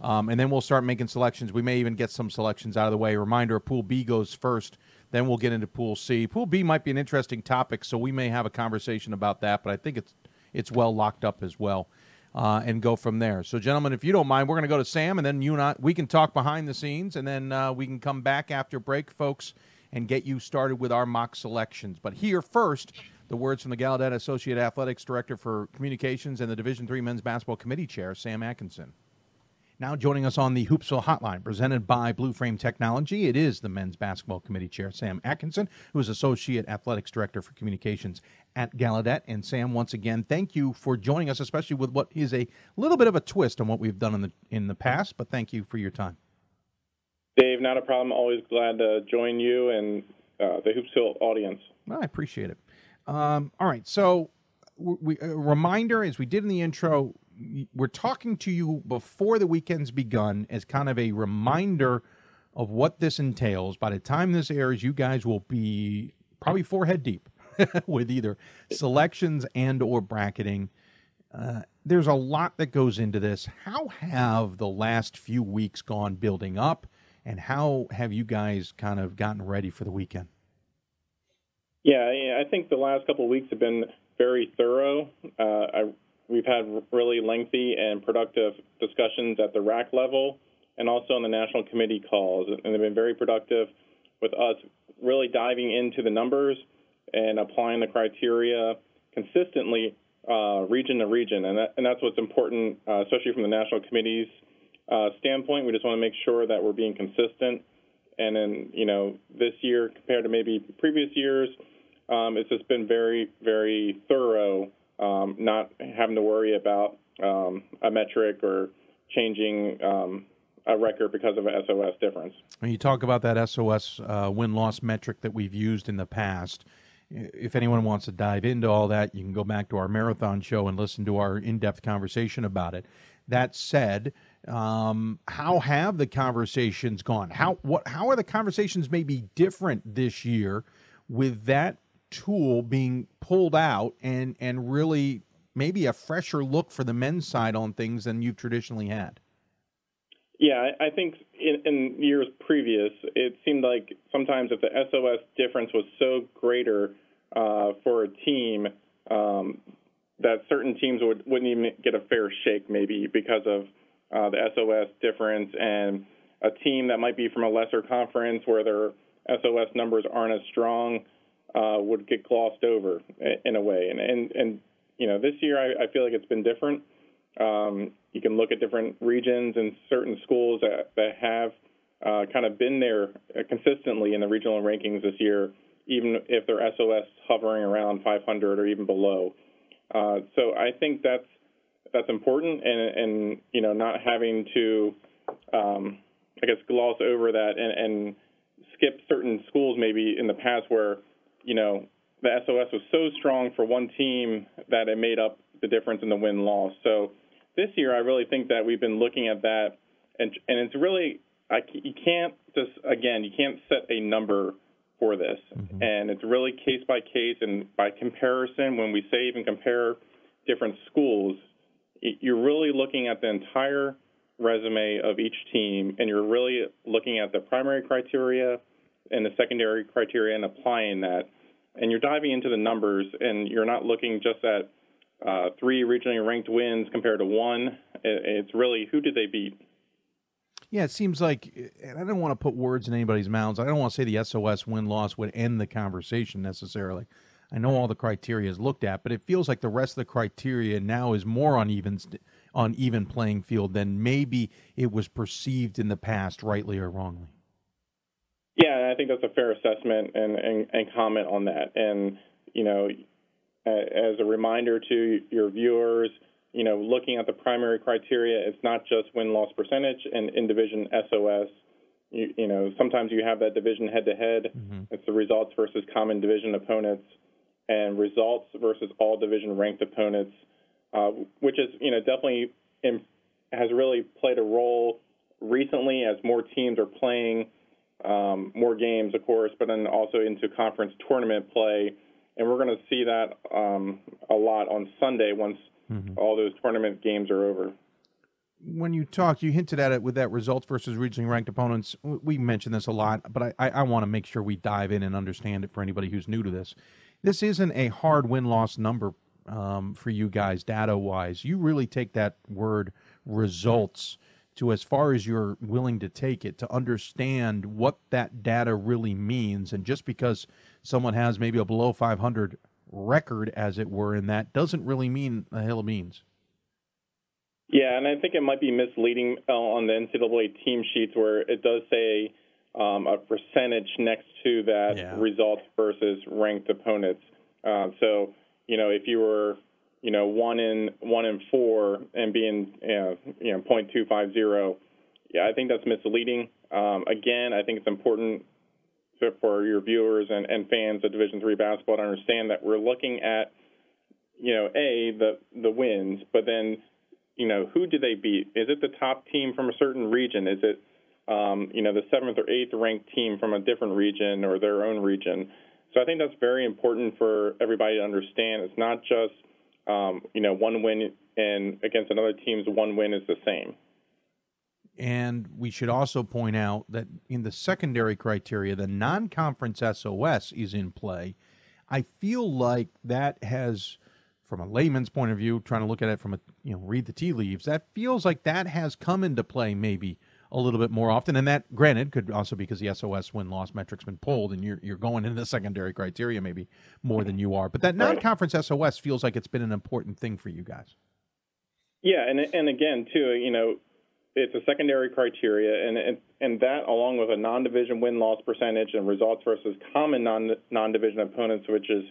Um, and then we'll start making selections. We may even get some selections out of the way. Reminder, Pool B goes first. Then we'll get into Pool C. Pool B might be an interesting topic, so we may have a conversation about that. But I think it's it's well locked up as well uh, and go from there. So, gentlemen, if you don't mind, we're going to go to Sam, and then you and I, we can talk behind the scenes, and then uh, we can come back after break, folks, and get you started with our mock selections. But here first, the words from the Gallaudet Associate Athletics Director for Communications and the Division three Men's Basketball Committee Chair, Sam Atkinson. Now joining us on the Hoopsville Hotline, presented by Blue Frame Technology, it is the Men's Basketball Committee Chair, Sam Atkinson, who is Associate Athletics Director for Communications at Gallaudet. And Sam, once again, thank you for joining us, especially with what is a little bit of a twist on what we've done in the in the past, but thank you for your time. Dave, not a problem. Always glad to join you and uh, the Hoopsville audience. I appreciate it. Um, all right, so we, a reminder, as we did in the intro, we're talking to you before the weekend's begun as kind of a reminder of what this entails. By the time this airs, you guys will be probably forehead deep with either selections and or bracketing. Uh, there's a lot that goes into this. How have the last few weeks gone building up, and how have you guys kind of gotten ready for the weekend? Yeah, I think the last couple of weeks have been very thorough. Uh, I We've had really lengthy and productive discussions at the R A C level and also on the national committee calls, and they've been very productive with us really diving into the numbers and applying the criteria consistently uh, region to region, and, that, and that's what's important, uh, especially from the national committee's uh, standpoint. We just want to make sure that we're being consistent, and then, you know, this year compared to maybe previous years, um, it's just been very, very thorough. Um, not having to worry about um, a metric or changing um, a record because of an S O S difference. When you talk about that S O S uh, win-loss metric that we've used in the past, if anyone wants to dive into all that, you can go back to our marathon show and listen to our in-depth conversation about it. That said, um, how have the conversations gone? How what how are the conversations maybe different this year with that tool being pulled out and and really maybe a fresher look for the men's side on things than you've traditionally had? Yeah, I think in, in years previous, it seemed like sometimes if the S O S difference was so greater uh, for a team, um, that certain teams would, wouldn't even get a fair shake maybe because of uh, the S O S difference, and a team that might be from a lesser conference where their S O S numbers aren't as strong Uh, would get glossed over in a way. And, and, and you know, this year I, I feel like it's been different. Um, you can look at different regions and certain schools that, that have uh, kind of been there consistently in the regional rankings this year, even if their S O S hovering around five hundred or even below. Uh, so I think that's that's important, and, and you know, not having to, um, I guess, gloss over that and, and skip certain schools maybe in the past where, you know, the S O S was so strong for one team that it made up the difference in the win-loss. So this year I really think that we've been looking at that, and and it's really, I, you can't just, again, you can't set a number for this. Mm-hmm. And it's really case by case and by comparison. When we save and compare different schools, it, you're really looking at the entire resume of each team, and you're really looking at the primary criteria and the secondary criteria and applying that. And you're diving into the numbers, and you're not looking just at uh, three regionally ranked wins compared to one. It's really who did they beat. Yeah, it seems like, and I don't want to put words in anybody's mouths. I don't want to say the S O S win-loss would end the conversation necessarily. I know all the criteria is looked at, but it feels like the rest of the criteria now is more uneven, uneven playing field than maybe it was perceived in the past, rightly or wrongly. Yeah, I think that's a fair assessment and, and, and comment on that. And, you know, as a reminder to your viewers, you know, looking at the primary criteria, it's not just win-loss percentage and in-division S O S. You, you know, sometimes you have that division head-to-head. Mm-hmm. It's the results versus common division opponents and results versus all division ranked opponents, uh, which is, you know, definitely in, has really played a role recently as more teams are playing um, more games, of course, but then also into conference tournament play. And we're going to see that um, a lot on Sunday once mm-hmm. all those tournament games are over. When you talked, you hinted at it with that results versus regionally ranked opponents. We mentioned this a lot, but I, I, I want to make sure we dive in and understand it for anybody who's new to this. This isn't a hard win-loss number um, for you guys data-wise. You really take that word results to as far as you're willing to take it to understand what that data really means. And just because someone has maybe a below five hundred record, as it were, in that doesn't really mean a hill of beans. Yeah, and I think it might be misleading on the N C double A team sheets where it does say um, a percentage next to that yeah. results versus ranked opponents. Uh, so, you know, if you were, you know, one in one in four and being, you know, you know point two five zero, yeah, I think that's misleading. Um, again, I think it's important for your viewers and, and fans of Division three basketball to understand that we're looking at, you know, A, the the wins, but then you know, who do they beat? Is it the top team from a certain region? Is it, um, you know, the seventh or eighth ranked team from a different region or their own region? So I think that's very important for everybody to understand. It's not just, um, you know, one win and against another team's one win is the same. And we should also point out that in the secondary criteria, the non-conference S O S is in play. I feel like that has... from a layman's point of view, trying to look at it from a, you know, read the tea leaves, that feels like that has come into play maybe a little bit more often. And that, granted, could also be because the S O S win-loss metric's been pulled and you're you're going into the secondary criteria maybe more than you are. But that non-conference S O S feels like it's been an important thing for you guys. Yeah, and and again, too, you know, it's a secondary criteria, and and, and that along with a non-division win-loss percentage and results versus common non, non-division opponents, which is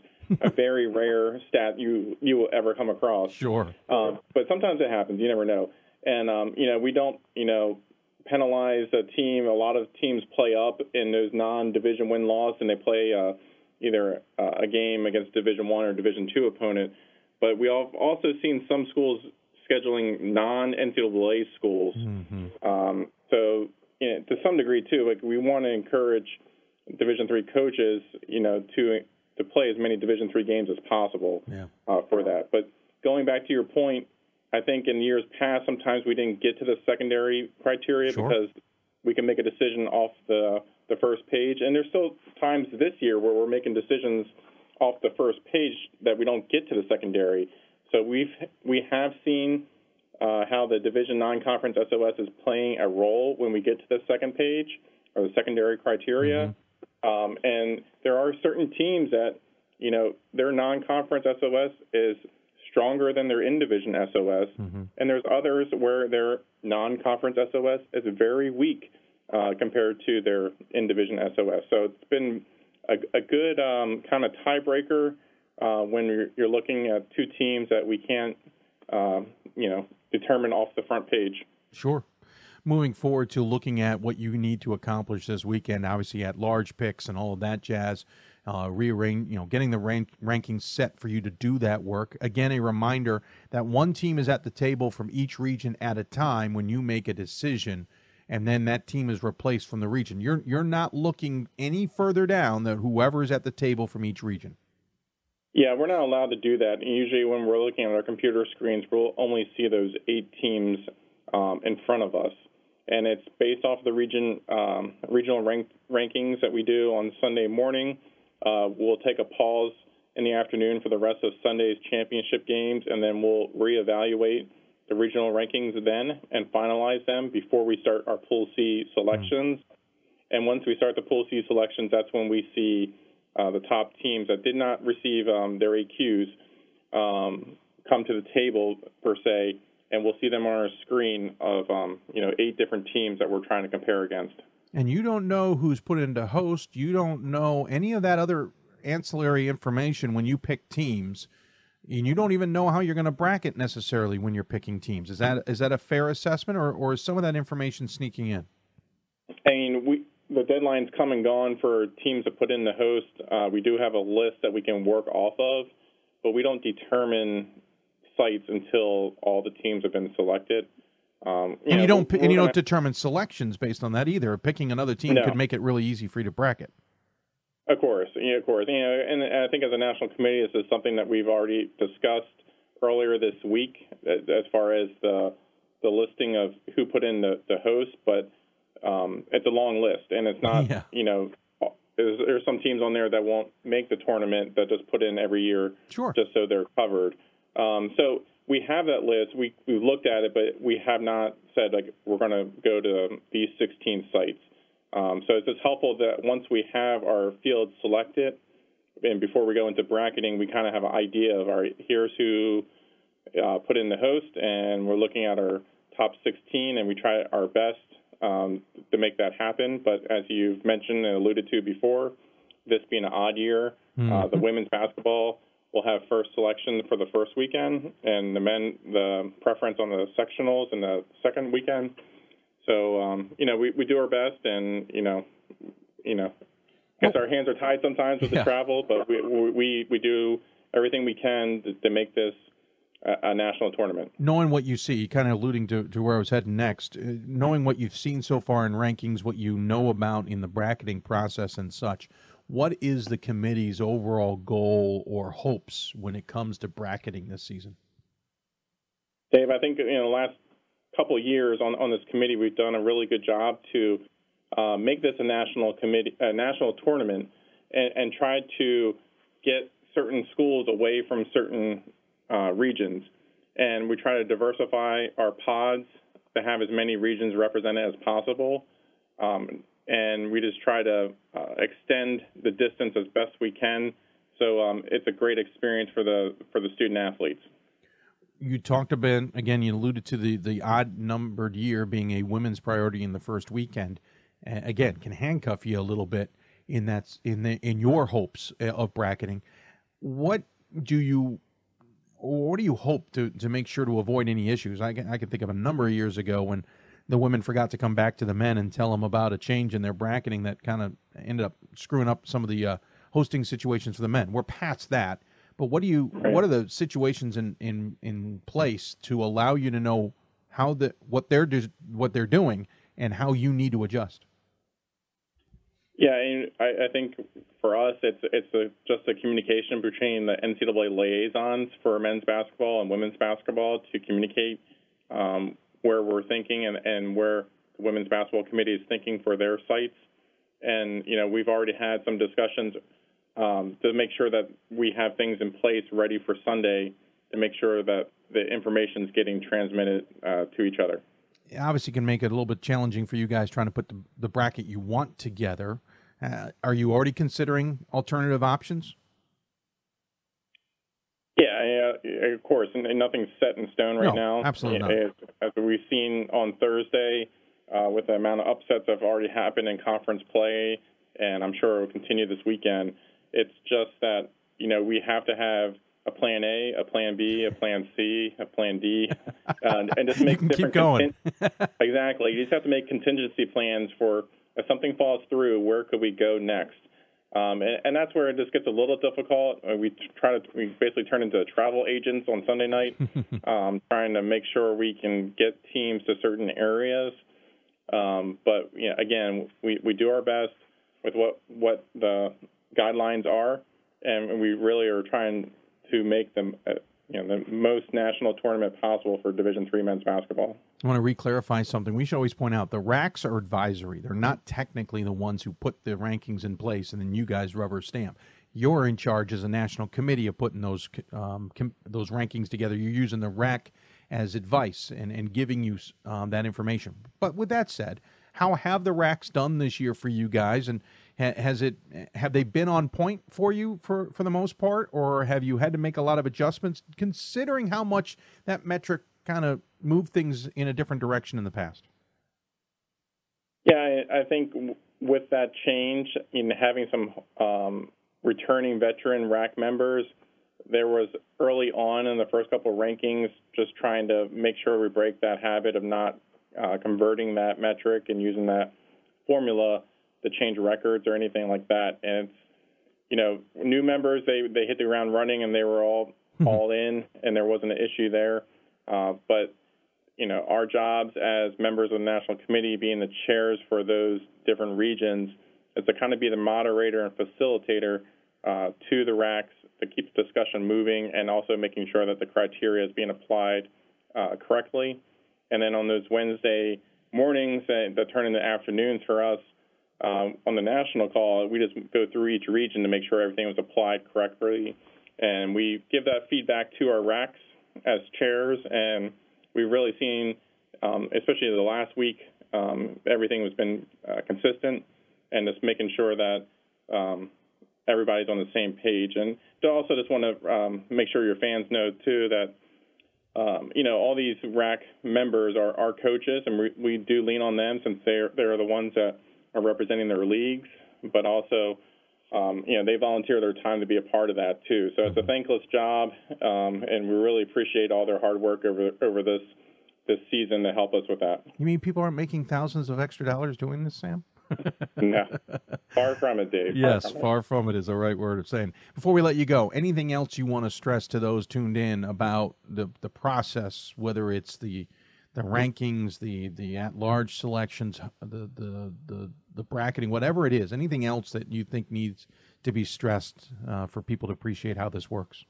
a very rare stat you, you will ever come across. Sure. Um, but sometimes it happens. You never know. And, um, you know, we don't, you know, penalize a team. A lot of teams play up in those non-division win-loss, and they play uh, either uh, a game against Division One or Division Two opponent. But we have also seen some schools scheduling non-N C double A schools. Mm-hmm. Um, so you know, to some degree, too, like we want to encourage Division Three coaches, you know, to – to play as many Division three games as possible yeah. uh, for that. But going back to your point, I think in years past, sometimes we didn't get to the secondary criteria sure. because we can make a decision off the, the first page. And there's still times this year where we're making decisions off the first page that we don't get to the secondary. So we've, we have seen uh, how the Division non-conference S O S is playing a role when we get to the second page or the secondary criteria. Mm-hmm. Um, and there are certain teams that, you know, their non-conference S O S is stronger than their in-division S O S, mm-hmm. and there's others where their non-conference S O S is very weak uh, compared to their in-division S O S. So it's been a, a good um, kind of tiebreaker uh, when you're, you're looking at two teams that we can't, um, you know, determine off the front page. Sure. Moving forward to looking at what you need to accomplish this weekend, obviously at large picks and all of that jazz, uh, rearrange, you know, getting the rank, rankings set for you to do that work. Again, a reminder that one team is at the table from each region at a time when you make a decision, and then that team is replaced from the region. You're you're not looking any further down than whoever is at the table from each region. Yeah, we're not allowed to do that. And usually when we're looking at our computer screens, we'll only see those eight teams um, in front of us. And it's based off the region um, regional rank, rankings that we do on Sunday morning. Uh, we'll take a pause in the afternoon for the rest of Sunday's championship games, and then we'll reevaluate the regional rankings then and finalize them before we start our Pool C selections. Mm-hmm. And once we start the Pool C selections, that's when we see uh, the top teams that did not receive um, their A Qs um, come to the table, per se, and we'll see them on our screen of, um, you know, eight different teams that we're trying to compare against. And you don't know who's put into host. You don't know any of that other ancillary information when you pick teams, and you don't even know how you're going to bracket necessarily when you're picking teams. Is that is that a fair assessment, or, or is some of that information sneaking in? I mean, we, the deadline's come and gone for teams to put in the host. Uh, we do have a list that we can work off of, but we don't determine sites until all the teams have been selected. Um, you and, know, you don't, and you don't determine selections based on that either. Picking another team no. could make it really easy for you to bracket. Of course. Yeah, of course. You know, and I think as a national committee, this is something that we've already discussed earlier this week as far as the the listing of who put in the, the host, but um, it's a long list, and it's not, yeah. you know, there's, there's some teams on there that won't make the tournament that just put in every year sure. just so they're covered. Um, so we have that list. We, we've looked at it, but we have not said, like, we're going to go to these sixteen sites. Um, so it's just helpful that once we have our field selected and before we go into bracketing, we kind of have an idea of, all right, here's who uh, put in the host, and we're looking at our top sixteen, and we try our best um, to make that happen. But as you've mentioned and alluded to before, this being an odd year, mm-hmm. uh, the women's basketball will have first selection for the first weekend, and the men, the preference on the sectionals in the second weekend. So, um, you know, we, we do our best, and, you know, you know, I guess oh. our hands are tied sometimes with yeah. the travel, but we, we we do everything we can to, to make this a, a national tournament. Knowing what you see, kind of alluding to, to where I was heading next, uh, knowing what you've seen so far in rankings, what you know about in the bracketing process and such, what is the committee's overall goal or hopes when it comes to bracketing this season? Dave, I think, you know, last couple years on, on this committee, we've done a really good job to uh, make this a national committee, a national tournament, and, and try to get certain schools away from certain uh, regions. And we try to diversify our pods to have as many regions represented as possible. Um, and we just try to uh, extend the distance as best we can. So um, it's a great experience for the for the student athletes. You talked about, again, you alluded to the, the odd-numbered year being a women's priority in the first weekend. Uh, again, can handcuff you a little bit in that, in the, in your hopes of bracketing. What do you, what do you hope to, to make sure to avoid any issues? I can, I can think of a number of years ago when the women forgot to come back to the men and tell them about a change in their bracketing that kind of ended up screwing up some of the uh, hosting situations for the men. We're past that. But what do you? What are the situations in, in, in place to allow you to know how the what they're do, what they're doing and how you need to adjust? Yeah, and I, I think for us, it's it's a, just a communication between the N C double A liaisons for men's basketball and women's basketball to communicate um, where we're thinking and, and where the women's basketball committee is thinking for their sites. And you know, we've already had some discussions. Um, to make sure that we have things in place ready for Sunday to make sure that the information is getting transmitted uh, to each other. It obviously can make it a little bit challenging for you guys trying to put the, the bracket you want together. Uh, are you already considering alternative options? Yeah, uh, of course, and, and nothing's set in stone right no, now. Absolutely it, not. It, as we've seen on Thursday uh, with the amount of upsets that have already happened in conference play, and I'm sure it will continue this weekend. It's just that, you know, we have to have a plan A, a plan B, a plan C, a plan D, uh, and just make different. Keep going. Conting- exactly. You just have to make contingency plans for if something falls through, where could we go next? Um, and, and that's where it just gets a little difficult. We try to we basically turn into travel agents on Sunday night, um, trying to make sure we can get teams to certain areas. Um, but you know, again, we, we do our best with what what the guidelines are, and we really are trying to make them you know, the most national tournament possible for Division three men's basketball. I want to re-clarify something. We should always point out the R A Cs are advisory. They're not technically the ones who put the rankings in place and then you guys rubber stamp. You're in charge as a national committee of putting those um, com- those rankings together. You're using the R A C as advice and, and giving you um, that information. But with that said, how have the R A Cs done this year for you guys? And ha- has it have they been on point for you for, for the most part, or have you had to make a lot of adjustments considering how much that metric kind of moved things in a different direction in the past? Yeah, I, I think w- with that change in having some um, returning veteran R A C members, there was early on in the first couple of rankings just trying to make sure we break that habit of not uh, converting that metric and using that formula to change records or anything like that. And it's, you know, new members, they, they hit the ground running and they were all mm-hmm. all in, and there wasn't an issue there. Uh, but, you know, our jobs as members of the national committee, being the chairs for those different regions, is to kind of be the moderator and facilitator uh, to the R A Cs, to keep the discussion moving and also making sure that the criteria is being applied uh, correctly. And then on those Wednesday mornings that turn into afternoons for us, um, on the national call, we just go through each region to make sure everything was applied correctly. And we give that feedback to our R A Cs as chairs, and we've really seen, um, especially the last week, um, everything has been uh, consistent and just making sure that um, everybody's on the same page. And also just want to um, make sure your fans know, too, that, um, you know, all these R A C members are our coaches, and we, we do lean on them since they're, they're the ones that are representing their leagues. But also, um, you know, they volunteer their time to be a part of that, too. So it's a thankless job, um, and we really appreciate all their hard work over over this this season to help us with that. You mean people aren't making thousands of extra dollars doing this, Sam? No, far from it, Dave. Yes, far from, far from it is the right word of saying. Before we let you go, anything else you want to stress to those tuned in about the, the process, whether it's the the rankings, the, the at-large selections, the, the the the bracketing, whatever it is, anything else that you think needs to be stressed uh, for people to appreciate how this works?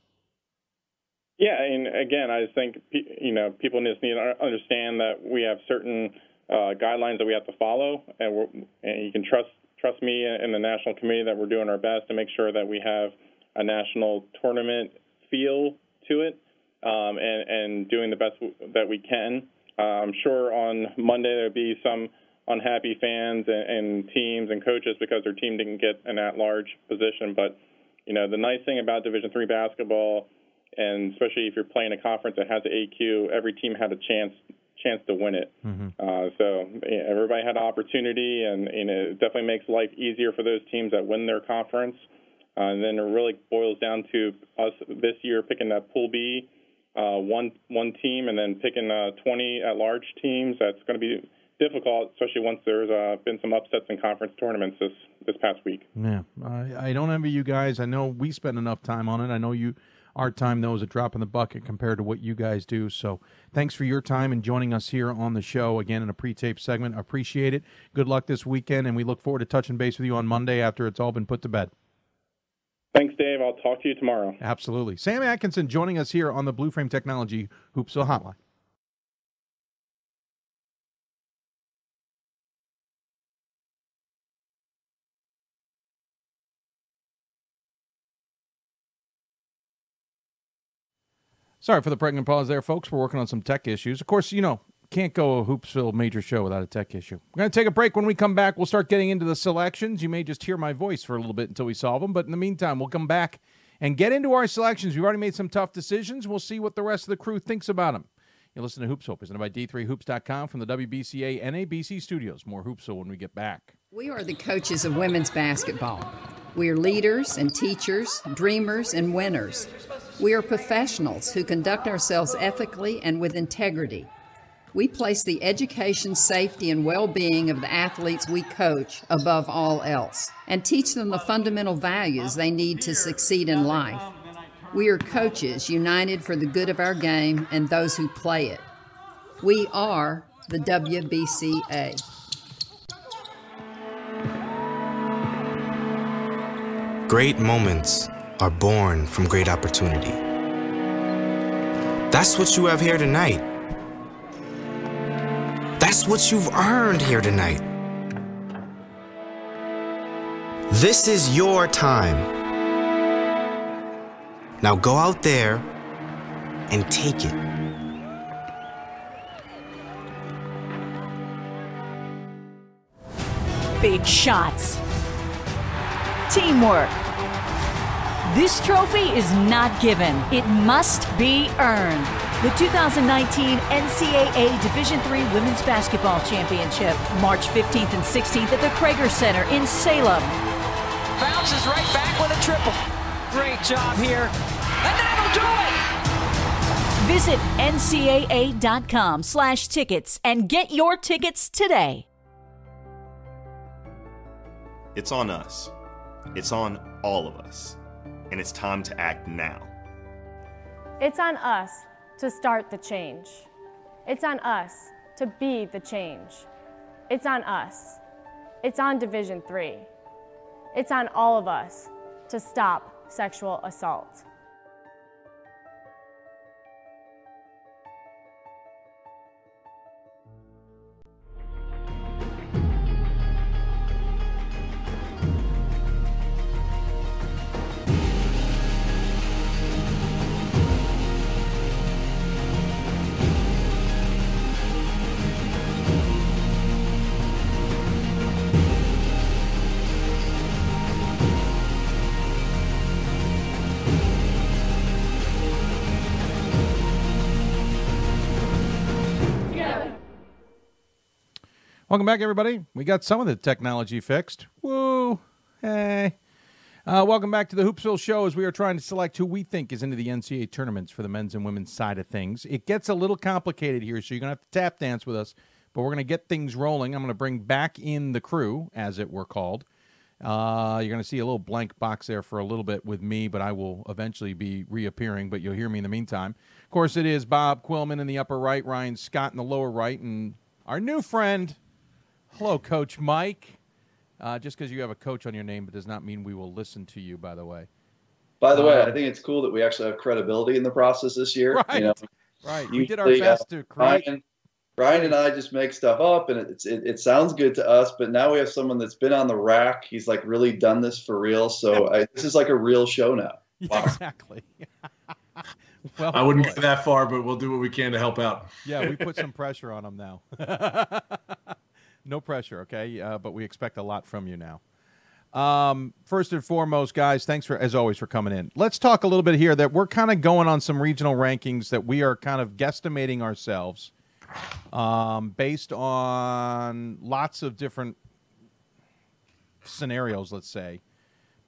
Yeah, and again, I just think, you know, people just need to understand that we have certain Uh, guidelines that we have to follow, and, we're, and you can trust trust me and the national committee that we're doing our best to make sure that we have a national tournament feel to it, um, and, and doing the best that we can. Uh, I'm sure on Monday there'll be some unhappy fans and, and teams and coaches because their team didn't get an at-large position, but you know the nice thing about Division three basketball, and especially if you're playing a conference that has an A Q, every team had a chance chance to win it. Mm-hmm. Uh, so yeah, everybody had an opportunity, and you know, it definitely makes life easier for those teams that win their conference. Uh, and then it really boils down to us this year picking that Pool B, uh, one one team, and then picking uh, twenty at-large teams. That's going to be difficult, especially once there's uh, been some upsets in conference tournaments this, this past week. Yeah, I, I don't envy you guys. I know we spend enough time on it. I know you... Our time, though, is a drop in the bucket compared to what you guys do. So thanks for your time and joining us here on the show, again, in a pre-tape segment. Appreciate it. Good luck this weekend, and we look forward to touching base with you on Monday after it's all been put to bed. Thanks, Dave. I'll talk to you tomorrow. Absolutely. Sam Atkinson joining us here on the Blue Frame Technology Hoopsville Hotline. Sorry for the pregnant pause there, folks. We're working on some tech issues. Of course, you know, can't go a Hoopsville major show without a tech issue. We're going to take a break. When we come back, we'll start getting into the selections. You may just hear my voice for a little bit until we solve them. But in the meantime, we'll come back and get into our selections. We've already made some tough decisions. We'll see what the rest of the crew thinks about them. You listen to Hoopsville, presented by D three hoops dot com from the W B C A N A B C studios. More Hoopsville when we get back. We are the coaches of women's basketball. We are leaders and teachers, dreamers and winners. We are professionals who conduct ourselves ethically and with integrity. We place the education, safety, and well-being of the athletes we coach above all else and teach them the fundamental values they need to succeed in life. We are coaches united for the good of our game and those who play it. We are the W B C A. Great moments are born from great opportunity. That's what you have here tonight. That's what you've earned here tonight. This is your time. Now go out there and take it. Big shots. Teamwork. This trophy is not given. It must be earned. The twenty nineteen N C double A Division three Women's Basketball Championship, March fifteenth and sixteenth at the Krager Center in Salem. Bounces right back with a triple. Great job here. And that'll do it! Visit ncaa.com slash tickets and get your tickets today. It's on us. It's on all of us. And it's time to act now. It's on us to start the change. It's on us to be the change. It's on us. It's on Division three. It's on all of us to stop sexual assault. Welcome back, everybody. We got some of the technology fixed. Woo. Hey. Uh, welcome back to the Hoopsville Show as we are trying to select who we think is into the N C double A tournaments for the men's and women's side of things. It gets a little complicated here, so you're going to have to tap dance with us, but we're going to get things rolling. I'm going to bring back in the crew, as it were called. Uh, you're going to see a little blank box there for a little bit with me, but I will eventually be reappearing, but you'll hear me in the meantime. Of course, it is Bob Quillman in the upper right, Ryan Scott in the lower right, and our new friend... Hello, Coach Mike. Uh, just because you have a coach on your name, but does not mean we will listen to you, by the way. By the uh, way, I think it's cool that we actually have credibility in the process this year. Right, you know, right. Usually, we did our best uh, to create. Ryan, Ryan and I just make stuff up, and it's, it, it sounds good to us, but now we have someone that's been on the rack. He's, like, really done this for real, so I, this is like a real show now. Wow. Yeah, exactly. Well, I wouldn't go that far, but we'll do what we can to help out. Yeah, we put some pressure on him now. No pressure, okay? Uh, but we expect a lot from you now. Um, first and foremost, guys, thanks, for as always, for coming in. Let's talk a little bit here that we're kind of going on some regional rankings that we are kind of guesstimating ourselves um, based on lots of different scenarios, let's say,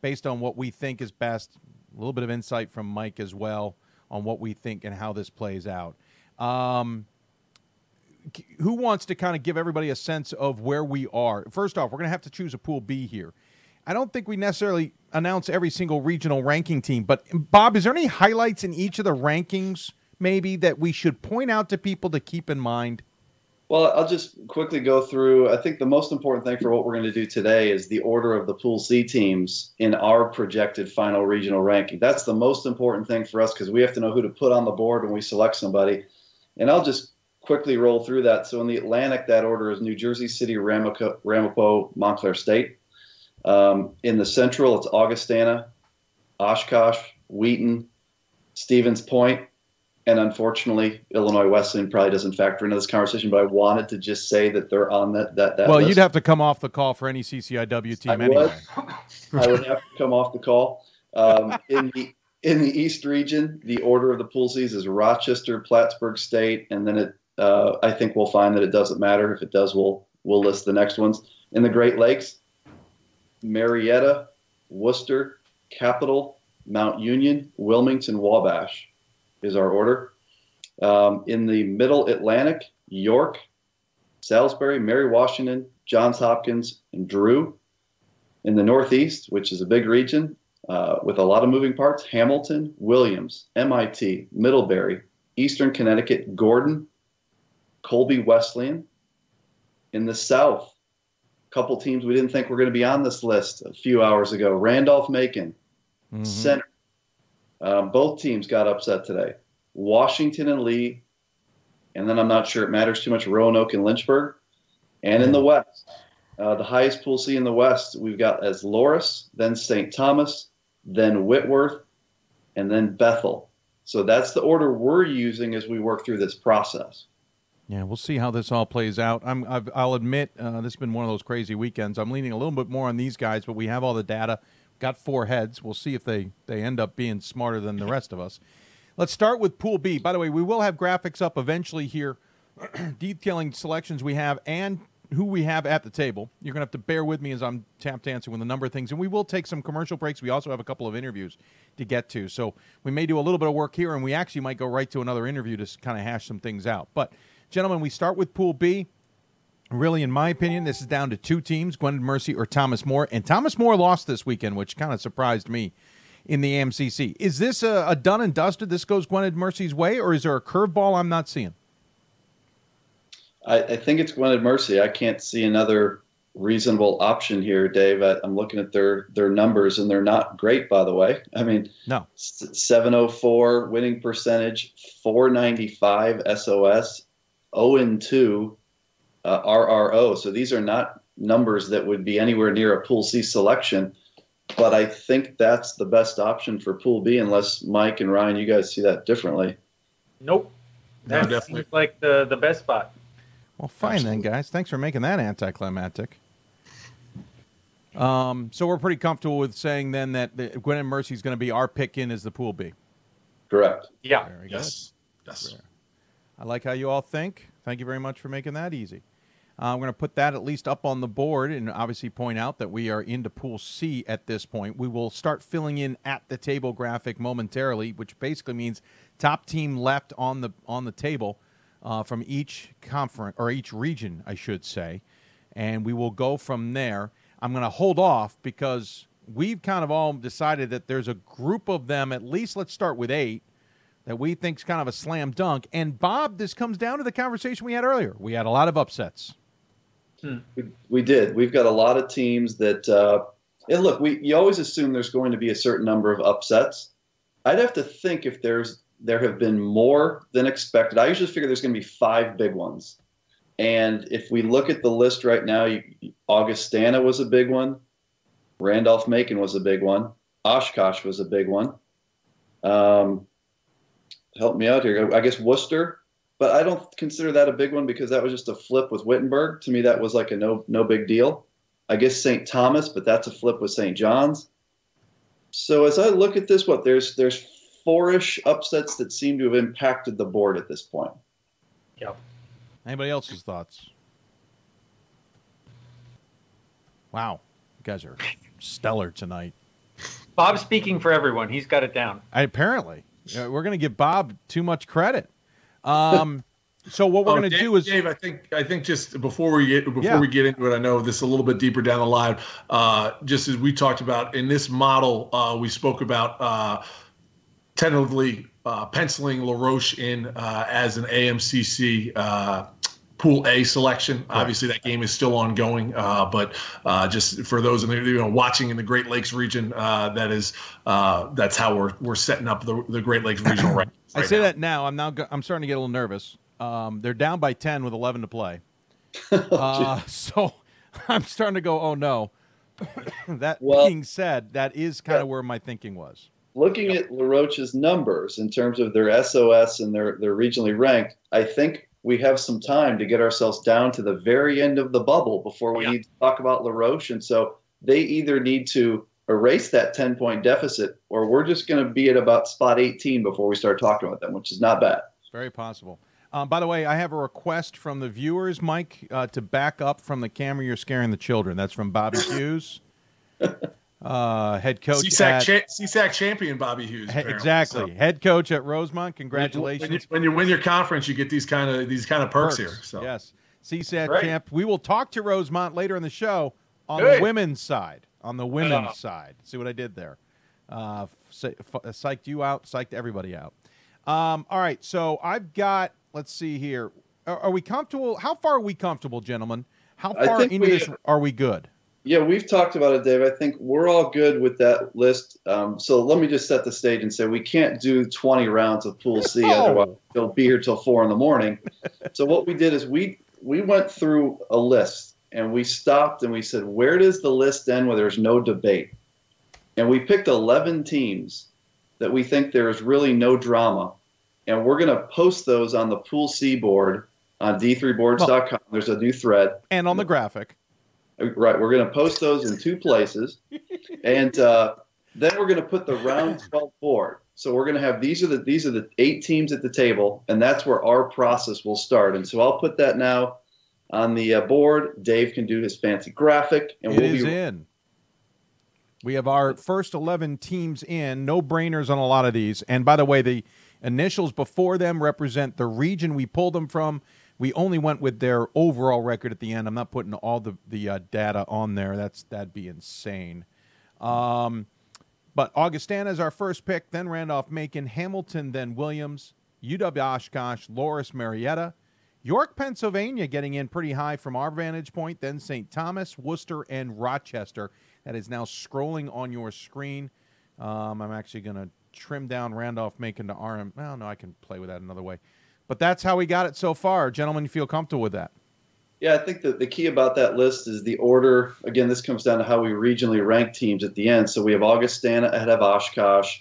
based on what we think is best, a little bit of insight from Mike as well on what we think and how this plays out. Um Who wants to kind of give everybody a sense of where we are? First off, we're going to have to choose a Pool B here. I don't think we necessarily announce every single regional ranking team, but Bob, is there any highlights in each of the rankings maybe that we should point out to people to keep in mind? Well, I'll just quickly go through. I think the most important thing for what we're going to do today is the order of the Pool C teams in our projected final regional ranking. That's the most important thing for us because we have to know who to put on the board when we select somebody. And I'll just quickly roll through that. So in the Atlantic, that order is New Jersey City, Ramapo, Ramapo Montclair State. Um, in the Central, it's Augustana, Oshkosh, Wheaton, Stevens Point, and unfortunately, Illinois Wesleyan probably doesn't factor into this conversation, but I wanted to just say that they're on that that, that Well, list. You'd have to come off the call for any C C I W team I anyway. Would. I would have to come off the call. Um, in the in the East region, the order of the Pool C's is Rochester, Plattsburgh State, and then it Uh, I think we'll find that it doesn't matter. If it does, we'll we'll list the next ones. In the Great Lakes, Marietta, Worcester, Capital, Mount Union, Wilmington, Wabash is our order. Um, in the Middle Atlantic, York, Salisbury, Mary Washington, Johns Hopkins, and Drew. In the Northeast, which is a big region uh, with a lot of moving parts, Hamilton, Williams, M I T, Middlebury, Eastern Connecticut, Gordon, Colby Wesleyan. In the South, a couple teams we didn't think were going to be on this list a few hours ago. Randolph-Macon, mm-hmm. Center. Um, both teams got upset today. Washington and Lee, and then I'm not sure it matters too much, Roanoke and Lynchburg. And in the West, uh, the highest Pool C in the West, we've got as Loras, then Saint Thomas, then Whitworth, and then Bethel. So that's the order we're using as we work through this process. Yeah, we'll see how this all plays out. I'm, I've, I'll admit uh, this has been one of those crazy weekends. I'm leaning a little bit more on these guys, but we have all the data. Got four heads. We'll see if they, they end up being smarter than the rest of us. Let's start with Pool B. By the way, we will have graphics up eventually here detailing selections we have and who we have at the table. You're going to have to bear with me as I'm tap dancing with a number of things. And we will take some commercial breaks. We also have a couple of interviews to get to. So we may do a little bit of work here, and we actually might go right to another interview to kind of hash some things out. But, gentlemen, we start with Pool B. Really, in my opinion, this is down to two teams, Gwynedd Mercy or Thomas More. And Thomas More lost this weekend, which kind of surprised me in the A M C C. Is this a, a done and dusted, this goes Gwynedd Mercy's way, or is there a curveball I'm not seeing? I, I think it's Gwynedd Mercy. I can't see another reasonable option here, Dave. I, I'm looking at their their numbers, and they're not great, by the way. I mean, no. seven oh four winning percentage, four ninety-five S O S, oh and two uh, R R O. So these are not numbers that would be anywhere near a Pool C selection, but I think that's the best option for Pool B, unless Mike and Ryan, you guys see that differently. Nope. That no, seems like the, the best spot. Well, fine Absolutely. Then, guys. Thanks for making that anticlimactic. Um, so we're pretty comfortable with saying then that the, Gwynedd Mercy is going to be our pick in as the Pool B. Correct. Yeah. Very yes. Good. Yes. I like how you all think. Thank you very much for making that easy. Uh, I'm going to put that at least up on the board and obviously point out that we are into Pool C at this point. We will start filling in at the table graphic momentarily, which basically means top team left on the on the table uh, from each conference or each region, I should say. And we will go from there. I'm going to hold off because we've kind of all decided that there's a group of them, at least let's start with eight, that we think is kind of a slam dunk. And, Bob, this comes down to the conversation we had earlier. We had a lot of upsets. Hmm. We, we did. We've got a lot of teams that uh, – and look, we you always assume there's going to be a certain number of upsets. I'd have to think if there's there have been more than expected. I usually figure there's going to be five big ones. And if we look at the list right now, you, Augustana was a big one. Randolph-Macon was a big one. Oshkosh was a big one. Um, help me out here. I guess Worcester. But I don't consider that a big one because that was just a flip with Wittenberg. To me, that was like a no no big deal. I guess Saint Thomas, but that's a flip with Saint John's. So as I look at this, what there's there's four-ish upsets that seem to have impacted the board at this point. Yep. Anybody else's thoughts? Wow, you guys are stellar tonight. Bob's speaking for everyone. He's got it down. I, apparently, we're going to give Bob too much credit. Um, so what we're oh, going to do is Dave, I think, I think just before we get, before yeah. we get into it, I know this a little bit deeper down the line, uh, just as we talked about in this model, uh, we spoke about, uh, tentatively, uh, penciling LaRoche in, uh, as an A M C C, uh, Pool A selection. Right. Obviously, that game is still ongoing, uh, but uh, just for those in the, you know, watching in the Great Lakes region, uh, that is uh, that's how we're we're setting up the, the Great Lakes regional rankings. I right say now. that now. I'm now go- I'm starting to get a little nervous. Um, they're down by ten with eleven to play, uh, so I'm starting to go. Oh no. that well, being said, that is kind of yeah. where my thinking was. Looking yep. at LaRoche's numbers in terms of their S O S and their their regionally ranked, I think we have some time to get ourselves down to the very end of the bubble before we yeah. need to talk about LaRoche. And so they either need to erase that ten-point deficit or we're just going to be at about spot eighteen before we start talking about them, which is not bad. Very possible. Um, by the way, I have a request from the viewers, Mike, uh, to back up from the camera. You're scaring the children. That's from Bobby Hughes, uh, head coach. C S A C champion Bobby Hughes. He, exactly. So. Head coach at Rosemont. Congratulations. When you, when you win your conference, you get these kind of these kind of perks, perks here. So. Yes. C S A C right. champ. We will talk to Rosemont later in the show on hey. the women's side. On the women's uh, side. See what I did there? Uh, psyched you out, psyched everybody out. Um, all right, so I've got, let's see here. Are, are we comfortable? How far are we comfortable, gentlemen? How far into we, this are we good? Yeah, we've talked about it, Dave. I think we're all good with that list. Um, so let me just set the stage and say we can't do twenty rounds of Pool C. No. Otherwise, they'll be here till four in the morning. So what we did is we we went through a list, and we stopped and we said, where does the list end where there's no debate? And we picked eleven teams that we think there is really no drama. And we're going to post those on the Pool C board on d three boards dot com. Well, there's a new thread. And on the graphic. Right, we're going to post those in two places, and uh, then we're going to put the round twelve board. So we're going to have these are the these are the eight teams at the table, and that's where our process will start. And so I'll put that now on the uh, board. Dave can do his fancy graphic, and it we'll is be in. We have our first eleven teams in. No brainers on a lot of these. And by the way, the initials before them represent the region we pulled them from. We only went with their overall record at the end. I'm not putting all the the uh, data on there. That's that'd be insane. Um, but Augustana is our first pick. Then Randolph Macon, Hamilton, then Williams, U W Oshkosh, Loras Marietta, York, Pennsylvania, getting in pretty high from our vantage point. Then Saint Thomas, Worcester, and Rochester. That is now scrolling on your screen. Um, I'm actually going to trim down Randolph Macon to R M. Well, no, I can play with that another way. But that's how we got it so far. Gentlemen, you feel comfortable with that? Yeah, I think that the key about that list is the order. Again, this comes down to how we regionally rank teams at the end. So we have Augustana ahead of Oshkosh.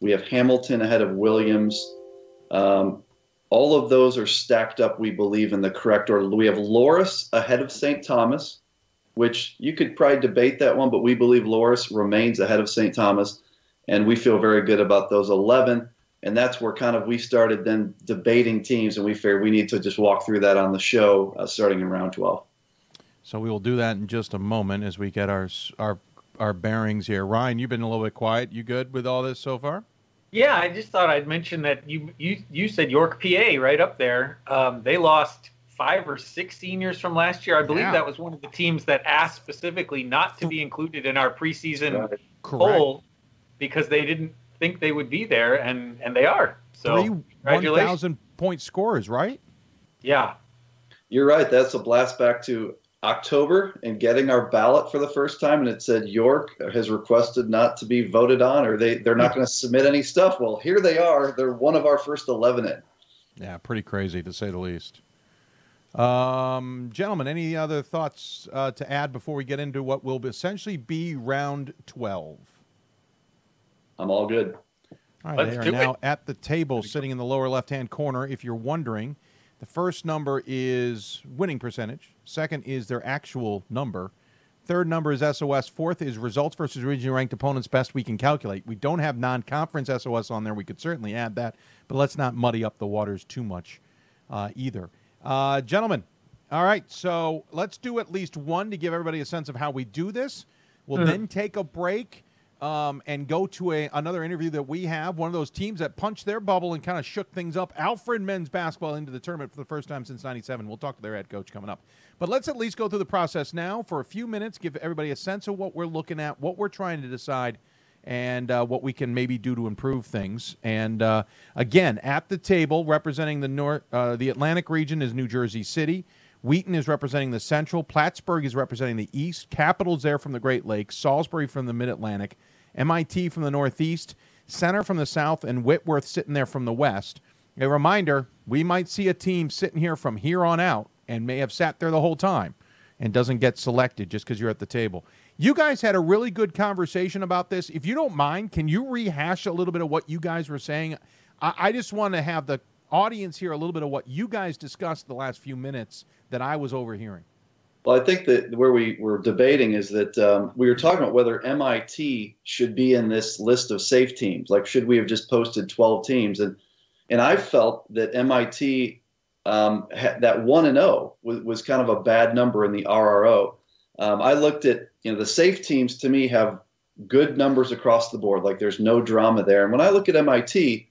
We have Hamilton ahead of Williams. Um, all of those are stacked up, we believe, in the correct order. We have Loras ahead of Saint Thomas, which you could probably debate that one, but we believe Loras remains ahead of Saint Thomas, and we feel very good about those eleven. And that's where kind of we started then debating teams, and we figured we need to just walk through that on the show uh, starting in round twelve. So we will do that in just a moment as we get our our our bearings here. Ryan, you've been a little bit quiet. You good with all this so far? Yeah, I just thought I'd mention that you you, you said York, P A, right up there. Um, they lost five or six seniors from last year. I believe yeah. that was one of the teams that asked specifically not to be included in our preseason poll because they didn't think they would be there, and and they are. So three one thousand point scorers, right? Yeah, you're right. That's a blast back to October and getting our ballot for the first time, and it said York has requested not to be voted on, or they they're not going to submit any stuff. Well, here they are. They're one of our first eleven in. Yeah, pretty crazy to say the least. Um, gentlemen, any other thoughts uh, to add before we get into what will essentially be round twelve? I'm all good. All right, they are now at the table sitting in the lower left-hand corner. If you're wondering, the first number is winning percentage. Second is their actual number. Third number is S O S. Fourth is results versus regionally ranked opponents best we can calculate. We don't have non-conference S O S on there. We could certainly add that, but let's not muddy up the waters too much uh, either. Uh, gentlemen, all right, so let's do at least one to give everybody a sense of how we do this. We'll mm-hmm. then take a break. Um, and go to a another interview that we have, one of those teams that punched their bubble and kind of shook things up. Alfred men's basketball into the tournament for the first time since ninety-seven. We'll talk to their head coach coming up. But let's at least go through the process now for a few minutes, give everybody a sense of what we're looking at, what we're trying to decide, and uh, what we can maybe do to improve things. And, uh, again, at the table representing the north, uh, the Atlantic region is New Jersey City. Wheaton is representing the Central. Plattsburgh is representing the East. Capital's there from the Great Lakes. Salisbury from the Mid-Atlantic. M I T from the Northeast. Center from the South. And Whitworth sitting there from the West. A reminder, we might see a team sitting here from here on out and may have sat there the whole time and doesn't get selected just because you're at the table. You guys had a really good conversation about this. If you don't mind, can you rehash a little bit of what you guys were saying? I, I just want to have the audience here a little bit of what you guys discussed the last few minutes that I was overhearing. Well, I think that where we were debating is that um, we were talking about whether M I T should be in this list of safe teams. Like, should we have just posted twelve teams? And and I felt that M I T, um, ha- that one and oh was, was kind of a bad number in the R R O. Um, I looked at, you know, the safe teams to me have good numbers across the board. Like, there's no drama there. And when I look at M I T,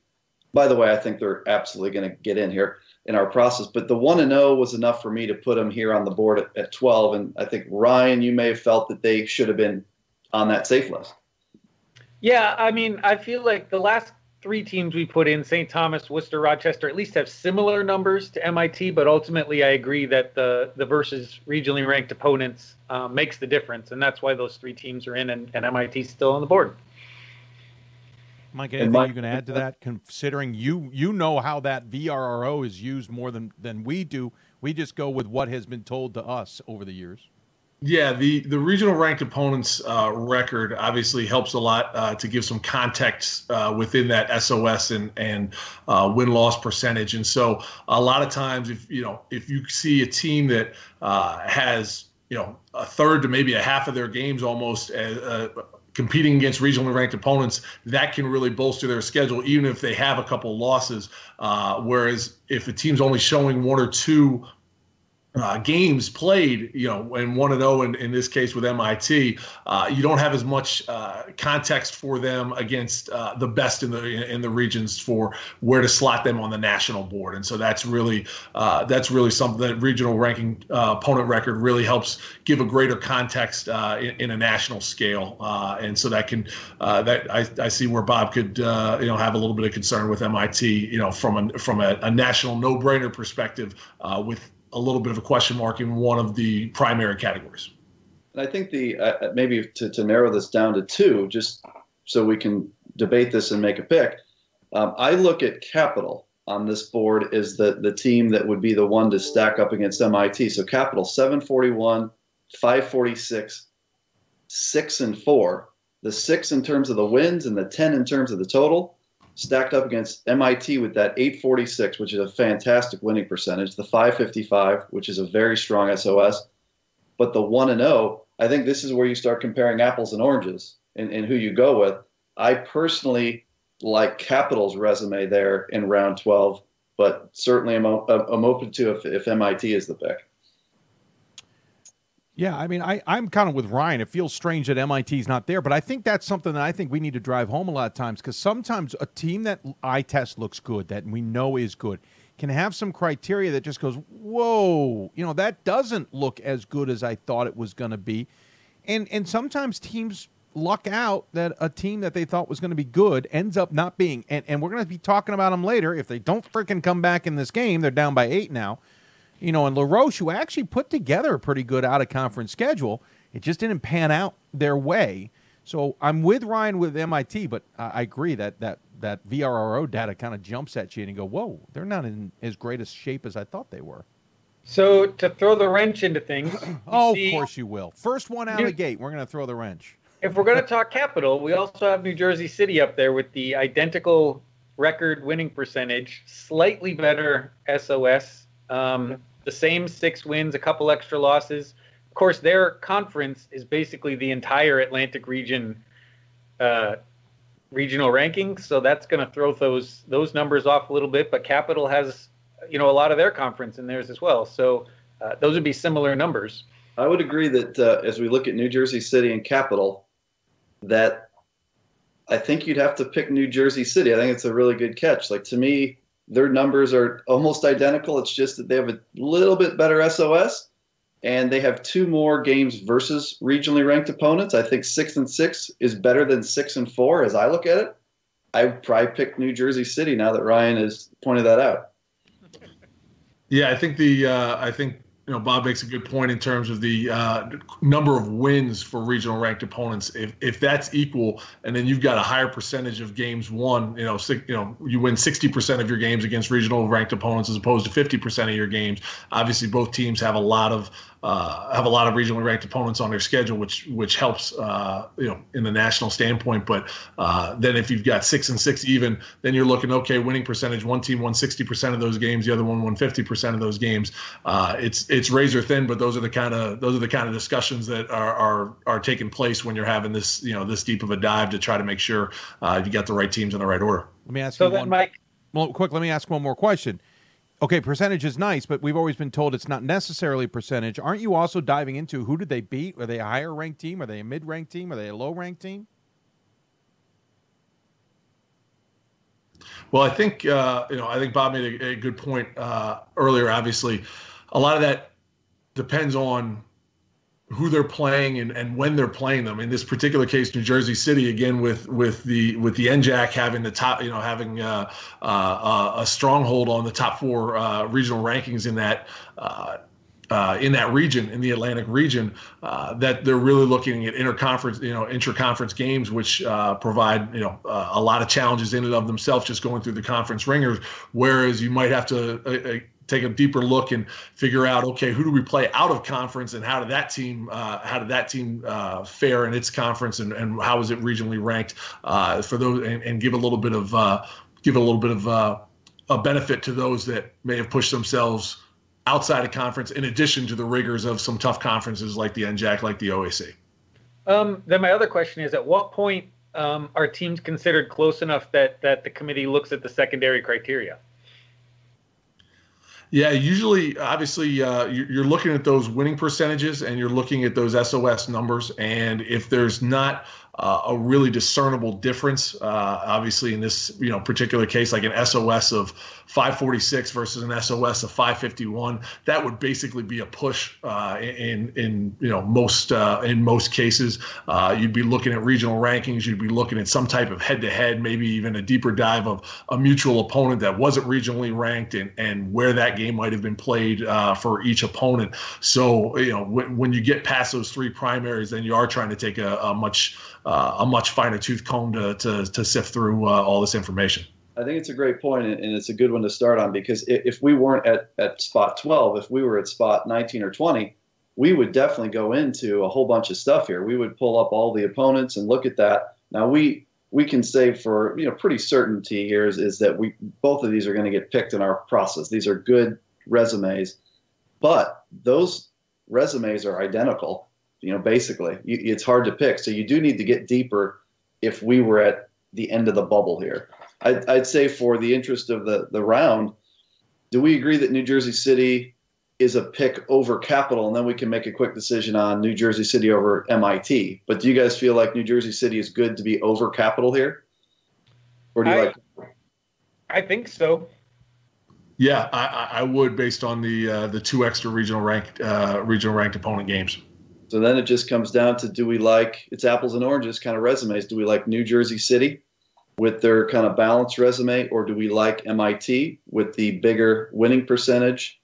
by the way, I think they're absolutely going to get in here in our process. But the one and oh was enough for me to put them here on the board at, at twelve. And I think, Ryan, you may have felt that they should have been on that safe list. Yeah, I mean, I feel like the last three teams we put in, Saint Thomas, Worcester, Rochester, at least have similar numbers to M I T, but ultimately I agree that the, the versus regionally ranked opponents uh, makes the difference, and that's why those three teams are in, and, and M I T's still on the board. Mike, anything Mike, you can add to that, considering you you know how that V R R O is used more than, than we do? We just go with what has been told to us over the years. Yeah, the, the regional ranked opponents uh, record obviously helps a lot uh, to give some context uh, within that S O S and and uh, win loss percentage. And so a lot of times, if you know if you see a team that uh, has you know a third to maybe a half of their games almost as, uh, competing against regionally ranked opponents, that can really bolster their schedule, even if they have a couple losses. Uh, whereas if a team's only showing one or two Uh, games played, you know, and one and oh in, in this case with M I T, uh, you don't have as much uh, context for them against uh, the best in the in the regions for where to slot them on the national board. And so that's really uh, that's really something that regional ranking uh, opponent record really helps give a greater context uh, in, in a national scale. Uh, and so that can uh, that I, I see where Bob could uh, you know have a little bit of concern with M I T, you know, from a from a, a national no-brainer perspective uh, with a little bit of a question mark in one of the primary categories. And I think the uh, maybe to, to narrow this down to two, just so we can debate this and make a pick, um, I look at Capital on this board as the, the team that would be the one to stack up against M I T. So Capital, seven forty-one, five forty-six, six and four, the six in terms of the wins and the ten in terms of the total, stacked up against M I T with that eight forty-six, which is a fantastic winning percentage, the five fifty-five, which is a very strong S O S. But the one and oh, I think this is where you start comparing apples and oranges and, and who you go with. I personally like Capital's resume there in round twelve, but certainly I'm, I'm open to if, if M I T is the pick. Yeah, I mean, I, I'm kind of with Ryan. It feels strange that M I T's not there, but I think that's something that I think we need to drive home a lot of times, because sometimes a team that eye test looks good, that we know is good, can have some criteria that just goes, whoa, you know, that doesn't look as good as I thought it was going to be. And and sometimes teams luck out that a team that they thought was going to be good ends up not being. And, and we're going to be talking about them later. If they don't freaking come back in this game, they're down by eight now. You know, and LaRoche, who actually put together a pretty good out-of-conference schedule, it just didn't pan out their way. So I'm with Ryan with M I T, but I agree that that, that V R R O data kind of jumps at you and you go, whoa, they're not in as great a shape as I thought they were. So to throw the wrench into things. oh, see, of course you will. First one out of the gate, we're going to throw the wrench. If we're going to talk Capital, we also have New Jersey City up there with the identical record winning percentage, slightly better S O S. Um, the same six wins, a couple extra losses. Of course, their conference is basically the entire Atlantic region uh, regional rankings, so that's going to throw those those numbers off a little bit. But Capital has, you know, a lot of their conference in theirs as well, so uh, those would be similar numbers. I would agree that uh, as we look at New Jersey City and Capital, that I think you'd have to pick New Jersey City. I think it's a really good catch. Like, to me, their numbers are almost identical. It's just that they have a little bit better S O S, and they have two more games versus regionally ranked opponents. I think six and six is better than six and four as I look at it. I would probably pick New Jersey City now that Ryan has pointed that out. Yeah, I think the uh, I think you know Bob makes a good point in terms of the uh, number of wins for regional ranked opponents. If if that's equal, and then you've got a higher percentage of games won, you know, six, you know, you win sixty percent of your games against regional ranked opponents as opposed to fifty percent of your games. Obviously, both teams have a lot of uh, have a lot of regionally ranked opponents on their schedule, which which helps uh, you know in the national standpoint. But uh, then if you've got six and six even, then you're looking, okay, winning percentage. One team won sixty percent of those games, the other one won fifty percent of those games. Uh, it's it's razor thin, but those are the kind of those are the kind of discussions that are are are taking place when you're having this you know this deep of a dive to try to make sure uh, you got the right teams in the right order. Let me ask so you then, one, Mike. Well, quick, let me ask one more question. Okay, percentage is nice, but we've always been told it's not necessarily percentage. Aren't you also diving into who did they beat? Are they a higher-ranked team? Are they a mid-ranked team? Are they a low-ranked team? Well, I think uh, you know. I think Bob made a, a good point uh, earlier. Obviously, a lot of that depends on who they're playing and, and when they're playing them. In this particular case, New Jersey City, again, with with the with the N J A C having the top, you know, having uh, uh, a stronghold on the top four uh, regional rankings in that uh, uh, in that region, in the Atlantic region, uh, that they're really looking at interconference, you know, intraconference games, which uh, provide, you know, uh, a lot of challenges in and of themselves, just going through the conference ringers. Whereas you might have to. Uh, take a deeper look and figure out, okay, who do we play out of conference, and how did that team, uh, how did that team uh, fare in its conference, and, and how is it regionally ranked uh, for those, and, and give a little bit of uh, give a little bit of uh, a benefit to those that may have pushed themselves outside of conference, in addition to the rigors of some tough conferences like the N J A C, like the O A C. Um, then my other question is, at what point um, are teams considered close enough that that the committee looks at the secondary criteria? Yeah, usually, obviously, uh, you're looking at those winning percentages and you're looking at those S O S numbers. And if there's not uh, a really discernible difference, uh, obviously, in this, you know, particular case, like an S O S of five forty-six versus an S O S of five fifty-one, that would basically be a push uh, in in you know most uh, in most cases. Uh, you'd be looking at regional rankings. You'd be looking at some type of head-to-head, maybe even a deeper dive of a mutual opponent that wasn't regionally ranked, and and where that game might have been played uh, for each opponent. So you know w- when you get past those three primaries, then you are trying to take a, a much uh, a much finer tooth comb to to, to sift through uh, all this information. I think it's a great point, and it's a good one to start on, because if we weren't at, at spot twelve, if we were at spot nineteen or twenty, we would definitely go into a whole bunch of stuff here. We would pull up all the opponents and look at that. Now, we we can say for, you know, pretty certainty here is, is that we both of these are going to get picked in our process. These are good resumes, but those resumes are identical, you know, basically. You, it's hard to pick, so you do need to get deeper if we were at the end of the bubble here. I'd, I'd say for the interest of the, the round, do we agree that New Jersey City is a pick over Capital, and then we can make a quick decision on New Jersey City over M I T? But do you guys feel like New Jersey City is good to be over Capital here? Or do you I, like? I think so. Yeah, I, I would, based on the uh, the two extra regional ranked uh, regional ranked opponent games. So then it just comes down to, do we like, it's apples and oranges kind of resumes. Do we like New Jersey City with their kind of balanced resume, or do we like M I T with the bigger winning percentage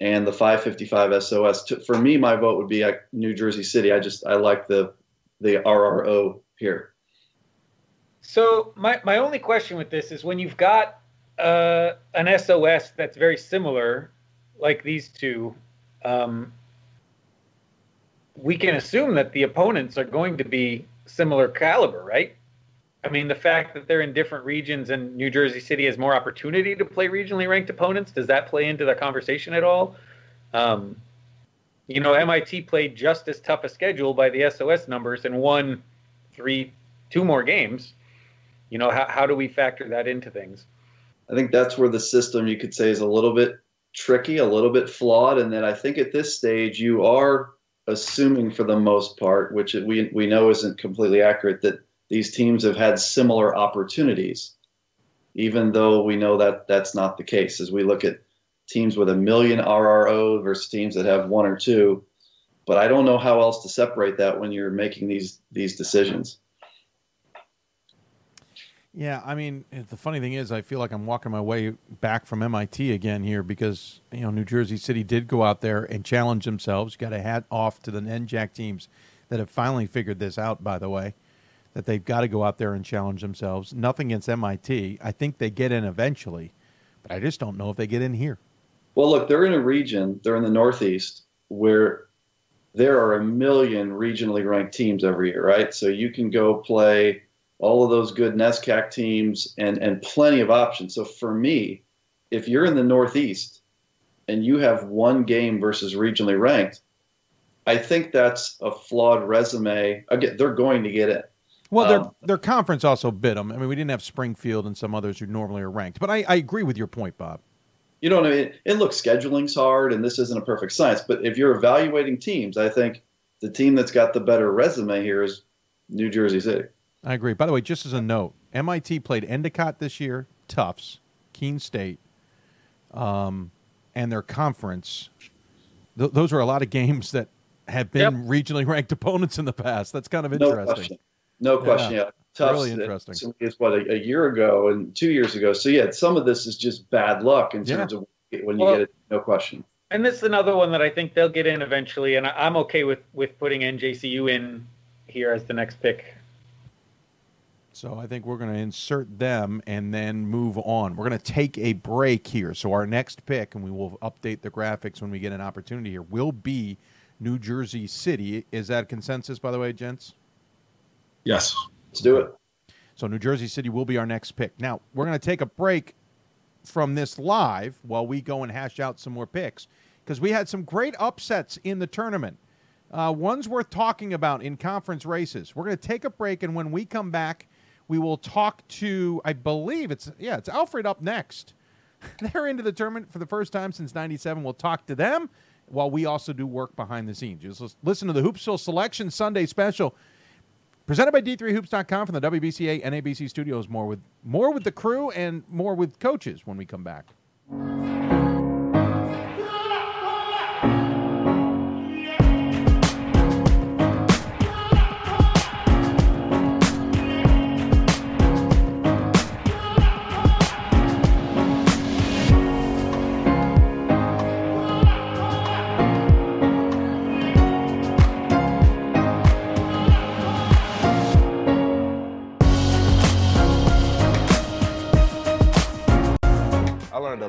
and the five fifty-five S O S? For me, my vote would be at New Jersey City. I just, I like the the R R O here. So my, my only question with this is, when you've got uh, an S O S that's very similar, like these two, um, we can assume that the opponents are going to be similar caliber, right? I mean, the fact that they're in different regions and New Jersey City has more opportunity to play regionally ranked opponents, does that play into the conversation at all? Um, you know, M I T played just as tough a schedule by the S O S numbers and won three, two more games. You know, how, how do we factor that into things? I think that's where the system, you could say, is a little bit tricky, a little bit flawed. And then I think at this stage you are assuming, for the most part, which we we know isn't completely accurate, that these teams have had similar opportunities, even though we know that that's not the case. As we look at teams with a million R R O versus teams that have one or two, but I don't know how else to separate that when you're making these these decisions. Yeah, I mean, the funny thing is, I feel like I'm walking my way back from M I T again here, because, you know, New Jersey City did go out there and challenge themselves. Got a hat off to the N J A C teams that have finally figured this out, by the way, that they've got to go out there and challenge themselves. Nothing against M I T. I think they get in eventually, but I just don't know if they get in here. Well, look, they're in a region, they're in the Northeast, where there are a million regionally ranked teams every year, right? So you can go play all of those good NESCAC teams and, and plenty of options. So for me, if you're in the Northeast and you have one game versus regionally ranked, I think that's a flawed resume. Again, they're going to get in. Well, their their conference also bid them. I mean, we didn't have Springfield and some others who normally are ranked. But I, I agree with your point, Bob. You know what I mean? And look, scheduling's hard, and this isn't a perfect science. But if you're evaluating teams, I think the team that's got the better resume here is New Jersey City. I agree. By the way, just as a note, M I T played Endicott this year, Tufts, Keene State, um, and their conference. Th- those were a lot of games that have been yep. regionally ranked opponents in the past. That's kind of interesting. No question. No question. Yeah. yeah. Tough. Really interesting. So it's what a, a year ago and two years ago. So yeah, some of this is just bad luck in terms yeah. of when you well, get it. No question. And this is another one that I think they'll get in eventually. And I'm okay with, with putting N J C U in here as the next pick. So I think we're going to insert them and then move on. We're going to take a break here. So our next pick, and we will update the graphics when we get an opportunity here, will be New Jersey City. Is that consensus, by the way, gents? Yes. Let's do it. So New Jersey City will be our next pick. Now, we're going to take a break from this live while we go and hash out some more picks, because we had some great upsets in the tournament. Uh, one's worth talking about in conference races. We're going to take a break, and when we come back, we will talk to, I believe it's, yeah, it's Alfred up next. They're into the tournament for the first time since ninety-seven. We'll talk to them while we also do work behind the scenes. Just listen to the Hoopsville Selection Sunday Special, presented by D three hoops dot com from the W B C A and A B C studios. More with more with the crew and more with coaches when we come back. A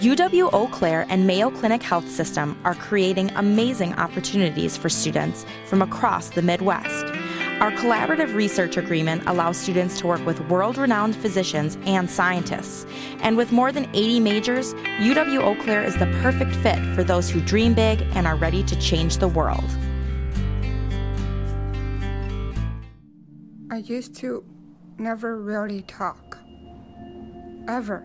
U W-Eau Claire and Mayo Clinic Health System are creating amazing opportunities for students from across the Midwest. Our collaborative research agreement allows students to work with world-renowned physicians and scientists. And with more than eighty majors, U W-Eau Claire is the perfect fit for those who dream big and are ready to change the world. I used to never really talk, ever.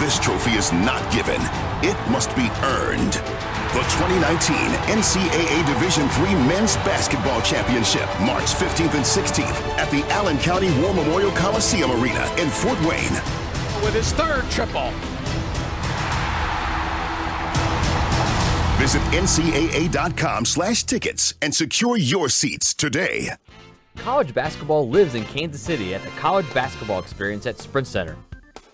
This trophy is not given. It must be earned. The twenty nineteen N C double A Division three Men's Basketball Championship, March fifteenth and sixteenth at the Allen County War Memorial Coliseum Arena in Fort Wayne. With his third triple. Visit N C double A dot com slash tickets and secure your seats today. College basketball lives in Kansas City at the College Basketball Experience at Sprint Center.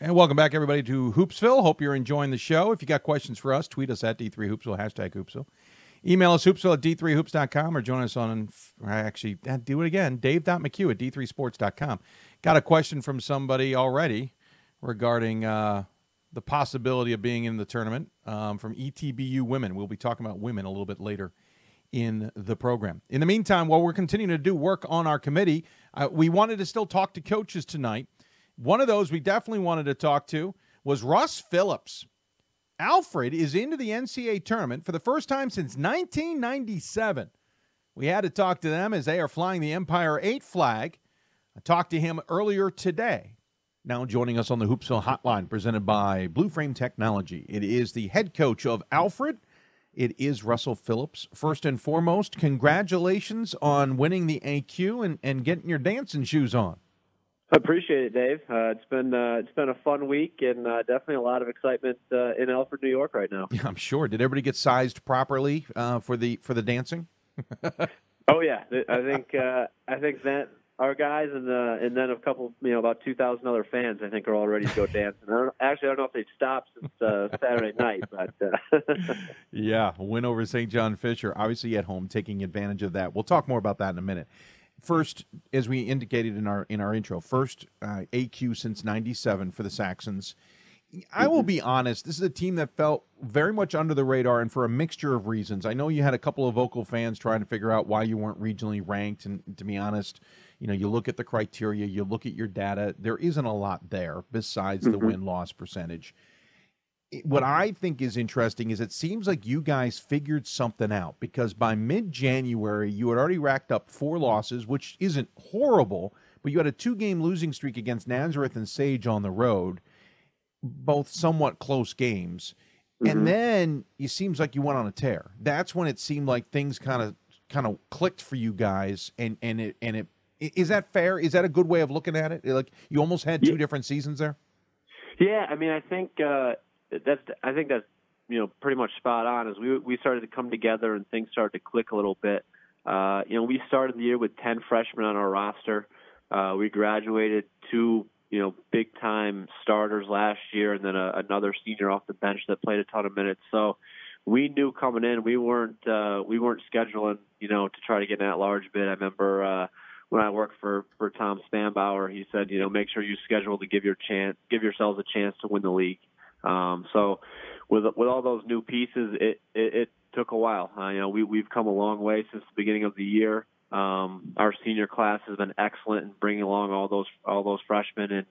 And welcome back, everybody, to Hoopsville. Hope you're enjoying the show. If you got questions for us, tweet us at D three Hoopsville, hashtag Hoopsville. Email us, Hoopsville at D three hoops dot com, or join us on, actually, do it again, Dave dot M C Hugh at D three sports dot com. Got a question from somebody already regarding uh, the possibility of being in the tournament um, from E T B U Women. We'll be talking about women a little bit later in the program. In the meantime, while we're continuing to do work on our committee, uh, we wanted to still talk to coaches tonight. One of those we definitely wanted to talk to was Russ Phillips. Alfred is into the N C double A tournament for the first time since nineteen ninety-seven. We had to talk to them as they are flying the Empire eight flag. I talked to him earlier today. Now joining us on the Hoopsville Hotline, presented by Blue Frame Technology. It is the head coach of Alfred. It is Russell Phillips. First and foremost, congratulations on winning the A Q and, and getting your dancing shoes on. Appreciate it, Dave. Uh, it's been uh, it's been a fun week and uh, definitely a lot of excitement uh, in Alfred, New York, right now. Yeah, I'm sure. Did everybody get sized properly uh, for the for the dancing? Oh yeah, I think uh, I think that our guys and the, and then a couple, you know, about two thousand other fans, I think, are all ready to go dancing. I don't, actually, I don't know if they've stopped since uh, Saturday night, but uh. Yeah, win over Saint John Fisher, obviously at home, taking advantage of that. We'll talk more about that in a minute. First, as we indicated in our in our intro, first uh, A Q since ninety-seven for the Saxons. I will be honest, this is a team that felt very much under the radar and for a mixture of reasons. I know you had a couple of vocal fans trying to figure out why you weren't regionally ranked, and to be honest, you know, you look at the criteria, you look at your data, there isn't a lot there besides the mm-hmm. win-loss percentage. What I think is interesting is it seems like you guys figured something out, because by mid-January, you had already racked up four losses, which isn't horrible, but you had a two-game losing streak against Nazareth and Sage on the road, both somewhat close games. Mm-hmm. And then it seems like you went on a tear. That's when it seemed like things kind of kind of clicked for you guys. And, and, it, and it is that fair? Is that a good way of looking at it? Like, you almost had two yeah. different seasons there? Yeah, I mean, I think uh... – That's, I think that's, you know, pretty much spot on. As we we started to come together and things started to click a little bit. Uh, you know, we started the year with ten freshmen on our roster. Uh, we graduated two, you know, big time starters last year, and then a, another senior off the bench that played a ton of minutes. So we knew coming in we weren't uh, we weren't scheduling, you know, to try to get an at-large bid. I remember uh, when I worked for for Tom Spambauer, he said, you know, make sure you schedule to give your chance, give yourselves a chance to win the league. Um, so with, with all those new pieces, it, it, it took a while. Uh, you know, we, we've come a long way since the beginning of the year. Um, our senior class has been excellent in bringing along all those, all those freshmen and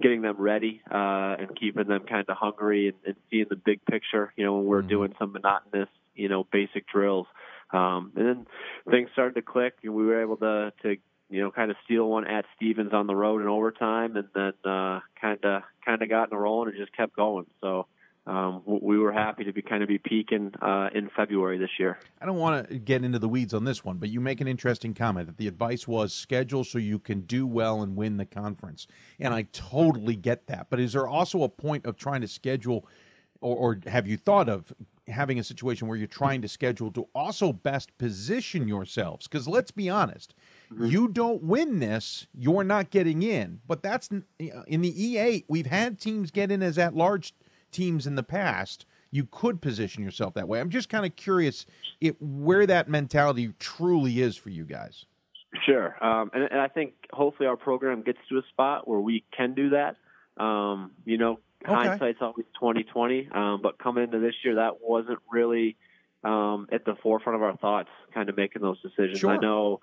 getting them ready, uh, and keeping them kind of hungry and, and seeing the big picture, you know, when we're mm-hmm. doing some monotonous, you know, basic drills. Um, and then things started to click and we were able to, to, you know, kind of steal one at Stevens on the road in overtime, and then kind of kind of got in a roll and it just kept going. So um, we were happy to be kind of be peaking uh, in February this year. I don't want to get into the weeds on this one, but you make an interesting comment that the advice was schedule so you can do well and win the conference. And I totally get that. But is there also a point of trying to schedule, or, or have you thought of having a situation where you're trying to schedule to also best position yourselves? Because let's be honest, mm-hmm. you don't win this, you're not getting in. But that's in the E eight, we've had teams get in as at-large teams in the past. You could position yourself that way. I'm just kind of curious if, where that mentality truly is for you guys. Sure. Um, and, and I think hopefully our program gets to a spot where we can do that. Um, you know, okay. Hindsight's always twenty twenty, um, but coming into this year, that wasn't really um, at the forefront of our thoughts, kind of making those decisions. Sure. I know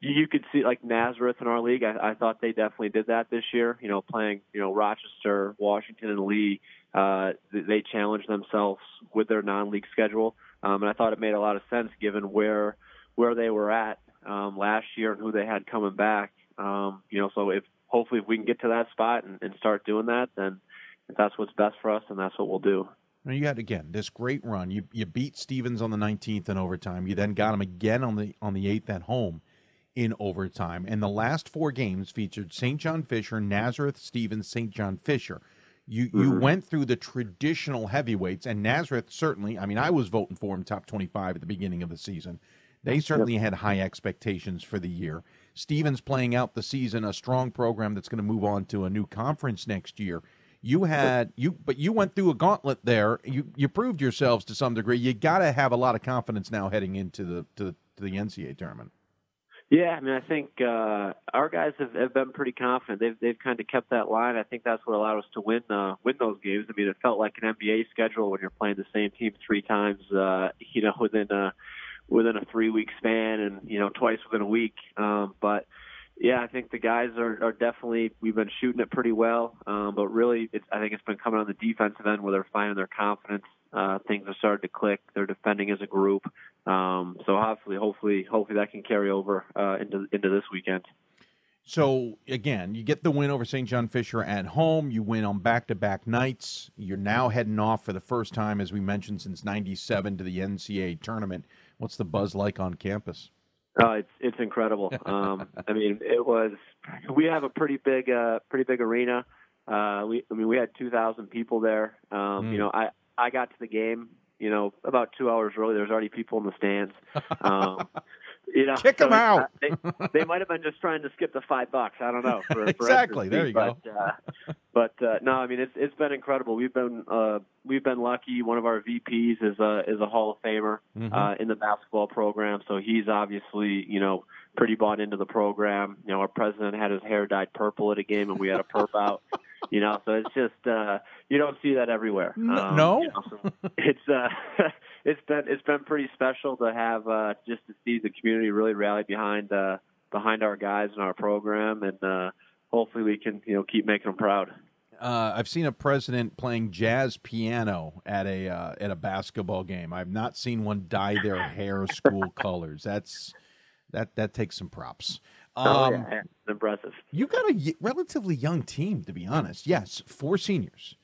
you could see, like, Nazareth in our league, I, I thought they definitely did that this year, you know, playing, you know, Rochester, Washington, and Lee. Uh, they challenged themselves with their non-league schedule, um, and I thought it made a lot of sense given where where they were at um, last year and who they had coming back. Um, you know, so if hopefully if we can get to that spot and, and start doing that, then if that's what's best for us, then that's what we'll do. You got, again, this great run. You you beat Stevens on the nineteenth in overtime. You then got him again on the on the eighth at home in overtime. And the last four games featured Saint John Fisher, Nazareth, Stevens, Saint John Fisher. You mm-hmm. you went through the traditional heavyweights, and Nazareth certainly, I mean, I was voting for him top twenty-five at the beginning of the season. They certainly yep. had high expectations for the year. Stevens playing out the season, a strong program that's going to move on to a new conference next year. You had you, but you went through a gauntlet there. You you proved yourselves to some degree. You got to have a lot of confidence now heading into the to, to the N C A A tournament. Yeah, I mean, I think uh, our guys have, have been pretty confident. They've they've kind of kept that line. I think that's what allowed us to win uh, win those games. I mean, it felt like an N B A schedule when you're playing the same team three times, uh, you know, within a within a three week span, and you know, twice within a week. Um, but yeah, I think the guys are, are definitely, we've been shooting it pretty well, um, but really it's, I think it's been coming on the defensive end where they're finding their confidence. Uh, things have started to click. They're defending as a group. Um, so hopefully, hopefully, hopefully that can carry over uh, into into this weekend. So, again, you get the win over Saint John Fisher at home. You win on back-to-back nights. You're now heading off for the first time, as we mentioned, since ninety-seven to the N C A A tournament. What's the buzz like on campus? Oh, it's it's incredible. Um, I mean, it was. We have a pretty big, uh, pretty big arena. Uh, we, I mean, we had two thousand people there. Um, mm. You know, I, I got to the game, you know, about two hours early. There's already people in the stands. Um, you know, kick so them out. They, they might have been just trying to skip the five bucks. I don't know. For, exactly. For there you but, go. uh, but uh, no, I mean, it's it's been incredible. We've been uh, we've been lucky. One of our V Ps is a is a Hall of Famer mm-hmm. uh, in the basketball program, so he's obviously you know pretty bought into the program. You know, our president had his hair dyed purple at a game, and we had a perp out. You know, so it's just uh, you don't see that everywhere. Um, no, you know, so it's uh, it's been it's been pretty special to have uh, just to see the community really rally behind uh, behind our guys and our program, and uh, hopefully we can you know keep making them proud. Uh, I've seen a president playing jazz piano at a uh, at a basketball game. I've not seen one dye their hair school colors. That's that that takes some props. Um, oh, yeah. Impressive. You got a y- relatively young team, to be honest. Yes, four seniors.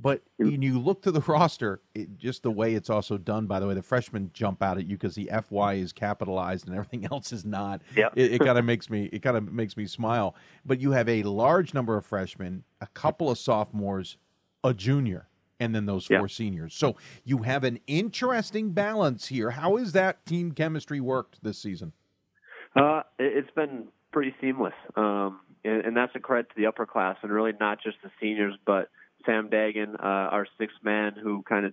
But when you look to the roster, it, just the way it's also done, by the way, the freshmen jump out at you because the F Y is capitalized and everything else is not. Yep. It, it kind of makes me it kind of makes me smile. But you have a large number of freshmen, a couple of sophomores, a junior, and then those four yep. seniors. So you have an interesting balance here. How has that team chemistry worked this season? Uh, it, it's been pretty seamless, um, and, and that's a credit to the upper class, and really not just the seniors, but Sam Dagan, uh, our sixth man, who kind of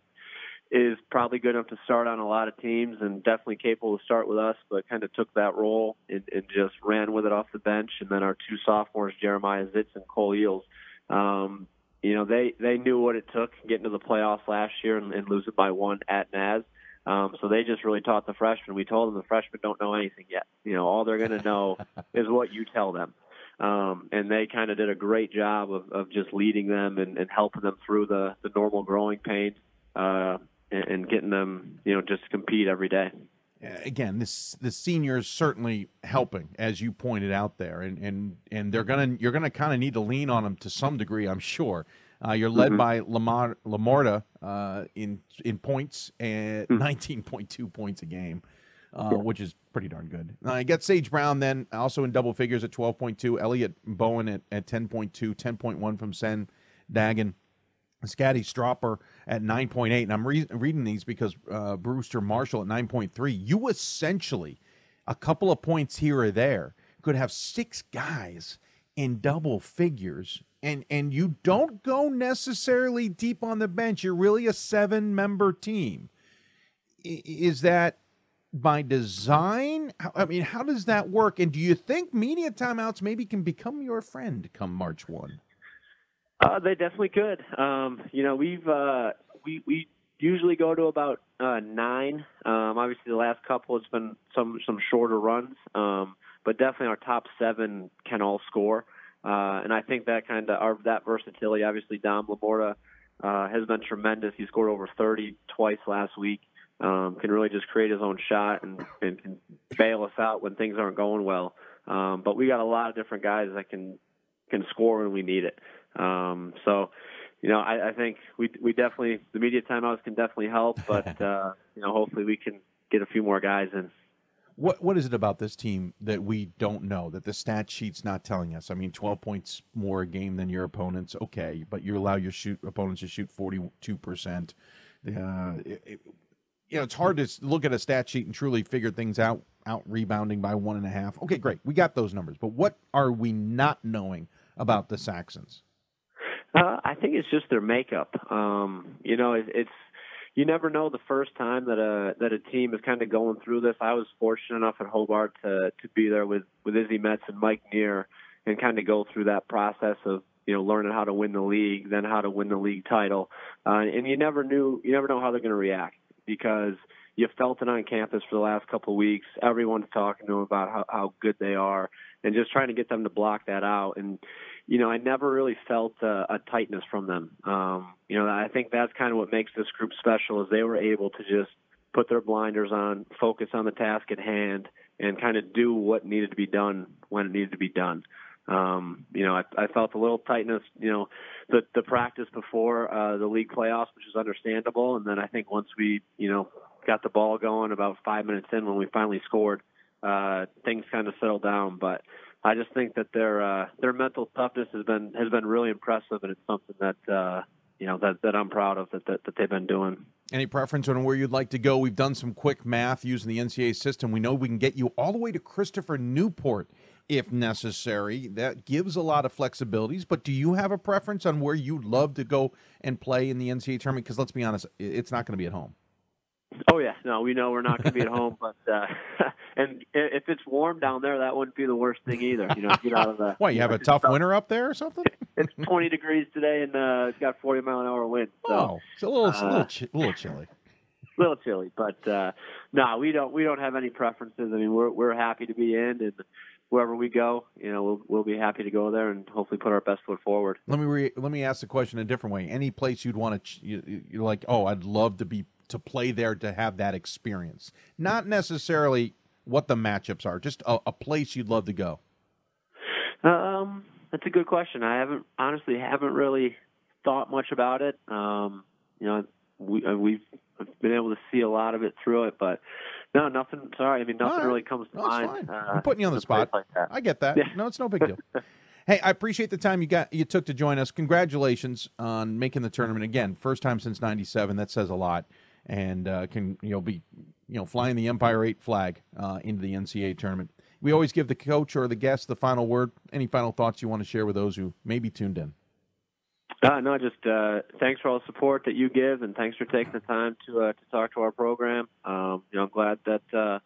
is probably good enough to start on a lot of teams and definitely capable to start with us, but kind of took that role and, and just ran with it off the bench. And then our two sophomores, Jeremiah Zitz and Cole Eels, um, you know, they, they knew what it took getting to the playoffs last year and, and losing by one at N A S. Um, so they just really taught the freshmen. We told them the freshmen don't know anything yet. You know, all they're going to know is what you tell them. Um, and they kind of did a great job of, of just leading them and, and helping them through the, the normal growing pains uh, and, and getting them, you know, just to compete every day. Again, this the seniors certainly helping, as you pointed out there, and and, and they're gonna you're gonna kind of need to lean on them to some degree, I'm sure. Uh, you're led mm-hmm. by Lamar, Lamarda uh, in in points at nineteen point two mm-hmm. points a game, uh, yeah. which is pretty darn good. I uh, got Sage Brown then also in double figures at twelve point two. Elliot Bowen at, at ten point two, ten point one from Sen Dagan. Scotty Stropper at nine point eight. And I'm re- reading these because uh, Brewster Marshall at nine point three. You essentially, a couple of points here or there, could have six guys in double figures. And and you don't go necessarily deep on the bench. You're really a seven-member team. Is that by design? I mean, how does that work? And do you think media timeouts maybe can become your friend come March first? Uh, they definitely could. Um, you know, we've uh, we we usually go to about uh, nine. Um, obviously, the last couple it's been some some shorter runs, um, but definitely our top seven can all score. Uh, and I think that kind of our that versatility. Obviously, Dom Laborda uh, has been tremendous. He scored over thirty twice last week. Um, can really just create his own shot and, and can bail us out when things aren't going well. Um, but we got a lot of different guys that can can score when we need it. Um, so, you know, I, I think we we definitely the media timeouts can definitely help. But uh, you know, hopefully we can get a few more guys in. What what is it about this team that we don't know, that the stat sheet's not telling us? I mean, twelve points more a game than your opponents, okay, but you allow your shoot opponents to shoot forty-two percent. Uh, it, it, you know, it's hard to look at a stat sheet and truly figure things out, out rebounding by one and a half. Okay, great, we got those numbers, but what are we not knowing about the Saxons? Uh, I think it's just their makeup. Um, you know, it, it's... You never know the first time that a that a team is kind of going through this. I was fortunate enough at Hobart to to be there with, with Izzy Metz and Mike Neer and kind of go through that process of you know learning how to win the league, then how to win the league title, uh, and you never knew you never know how they're going to react because you felt it on campus for the last couple of weeks. Everyone's talking to them about how, how good they are and just trying to get them to block that out. And you know, I never really felt uh, a tightness from them. Um, you know, I think that's kind of what makes this group special is they were able to just put their blinders on, focus on the task at hand, and kind of do what needed to be done when it needed to be done. Um, you know, I, I felt a little tightness, you know, the, the practice before uh, the league playoffs, which is understandable. And then I think once we, you know, got the ball going about five minutes in when we finally scored, uh, things kind of settle down. But I just think that their uh, their mental toughness has been has been really impressive, and it's something that uh, you know that, that I'm proud of that, that that they've been doing. Any preference on where you'd like to go? We've done some quick math using the N C double A system. We know we can get you all the way to Christopher Newport if necessary. That gives a lot of flexibilities. But do you have a preference on where you'd love to go and play in the N C double A tournament? Because let's be honest, it's not going to be at home. Oh, yeah. No, we know we're not going to be at home. But uh, and if it's warm down there, that wouldn't be the worst thing either. You know, get out of the. What, you have a tough winter up there or something? It's twenty degrees today, and uh, it's got forty mile an hour wind. So, oh, it's a little, uh, a little, chi- little chilly. A little chilly, but uh, no, we don't. We don't have any preferences. I mean, we're we're happy to be in, and wherever we go, you know, we'll we'll be happy to go there and hopefully put our best foot forward. Let me re- let me ask the question a different way. Any place you'd want to, ch- you, you're like, oh, I'd love to be to play there to have that experience. Not necessarily what the matchups are, just a, a place you'd love to go. Um. That's a good question. I haven't honestly haven't really thought much about it. Um, you know, we, we've been able to see a lot of it through it, but no, nothing. Sorry, I mean, nothing right. really comes to no, mind. Uh, I'm putting you on the spot. Like I get that. Yeah. No, it's no big deal. Hey, I appreciate the time you got you took to join us. Congratulations on making the tournament again. First time since ninety-seven. That says a lot, and uh, can you'll be you know flying the Empire Eight flag uh, into the N C double A tournament. We always give the coach or the guest the final word. Any final thoughts you want to share with those who may be tuned in? Uh, no, just uh, thanks for all the support that you give, and thanks for taking the time to uh, to talk to our program. Um, you know, I'm glad that uh,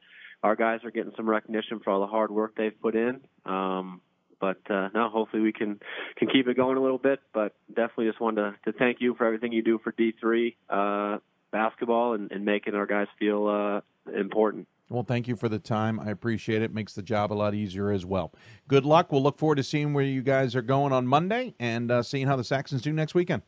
our guys are getting some recognition for all the hard work they've put in. Um, but uh, no, hopefully we can, can keep it going a little bit. But definitely just wanted to, to thank you for everything you do for D three uh, basketball and, and making our guys feel uh, important. Well, thank you for the time. I appreciate it. Makes the job a lot easier as well. Good luck. We'll look forward to seeing where you guys are going on Monday and uh, seeing how the Saxons do next weekend.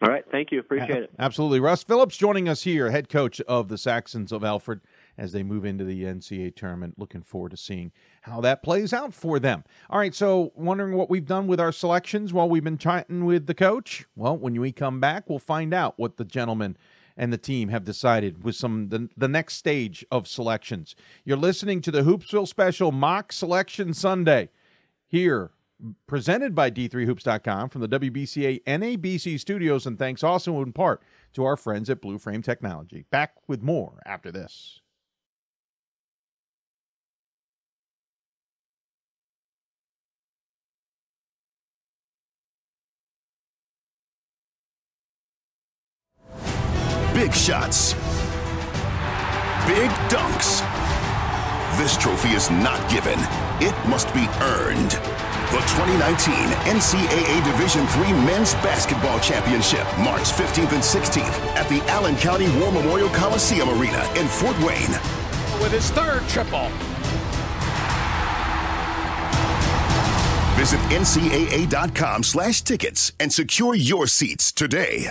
All right. Thank you. Appreciate uh, it. Absolutely. Russ Phillips joining us here, head coach of the Saxons of Alfred, as they move into the N C double A tournament. Looking forward to seeing how that plays out for them. All right, so wondering what we've done with our selections while we've been chatting with the coach? Well, when we come back, we'll find out what the gentleman and the team have decided with some the, the next stage of selections. You're listening to the Hoopsville Special Mock Selection Sunday here, presented by D three hoops dot com from the W B C A N A B C studios, and thanks also in part to our friends at Blue Frame Technology. Back with more after this. Big shots. Big dunks. This trophy is not given. It must be earned. The twenty nineteen N C double A Division three Men's Basketball Championship, March fifteenth and sixteenth at the Allen County War Memorial Coliseum Arena in Fort Wayne. With his third triple. Visit N C double A dot com slash tickets and secure your seats today.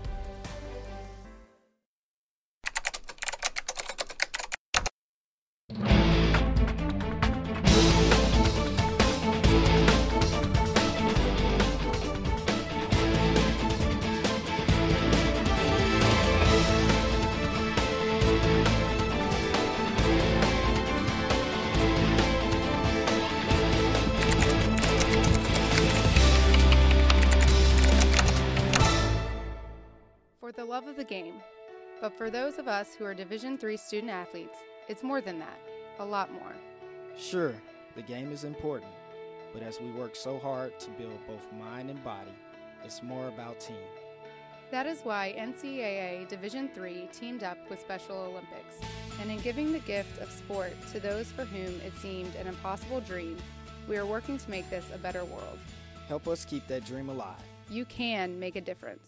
But for those of us who are Division three student-athletes, it's more than that, a lot more. Sure, the game is important, but as we work so hard to build both mind and body, it's more about team. That is why N C double A Division three teamed up with Special Olympics, and in giving the gift of sport to those for whom it seemed an impossible dream, we are working to make this a better world. Help us keep that dream alive. You can make a difference.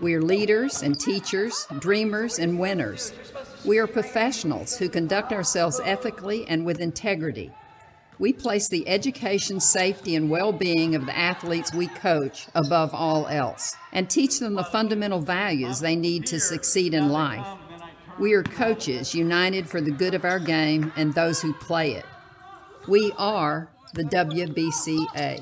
We are leaders and teachers, dreamers and winners. We are professionals who conduct ourselves ethically and with integrity. We place the education, safety, and well-being of the athletes we coach above all else and teach them the fundamental values they need to succeed in life. We are coaches united for the good of our game and those who play it. We are the W B C A.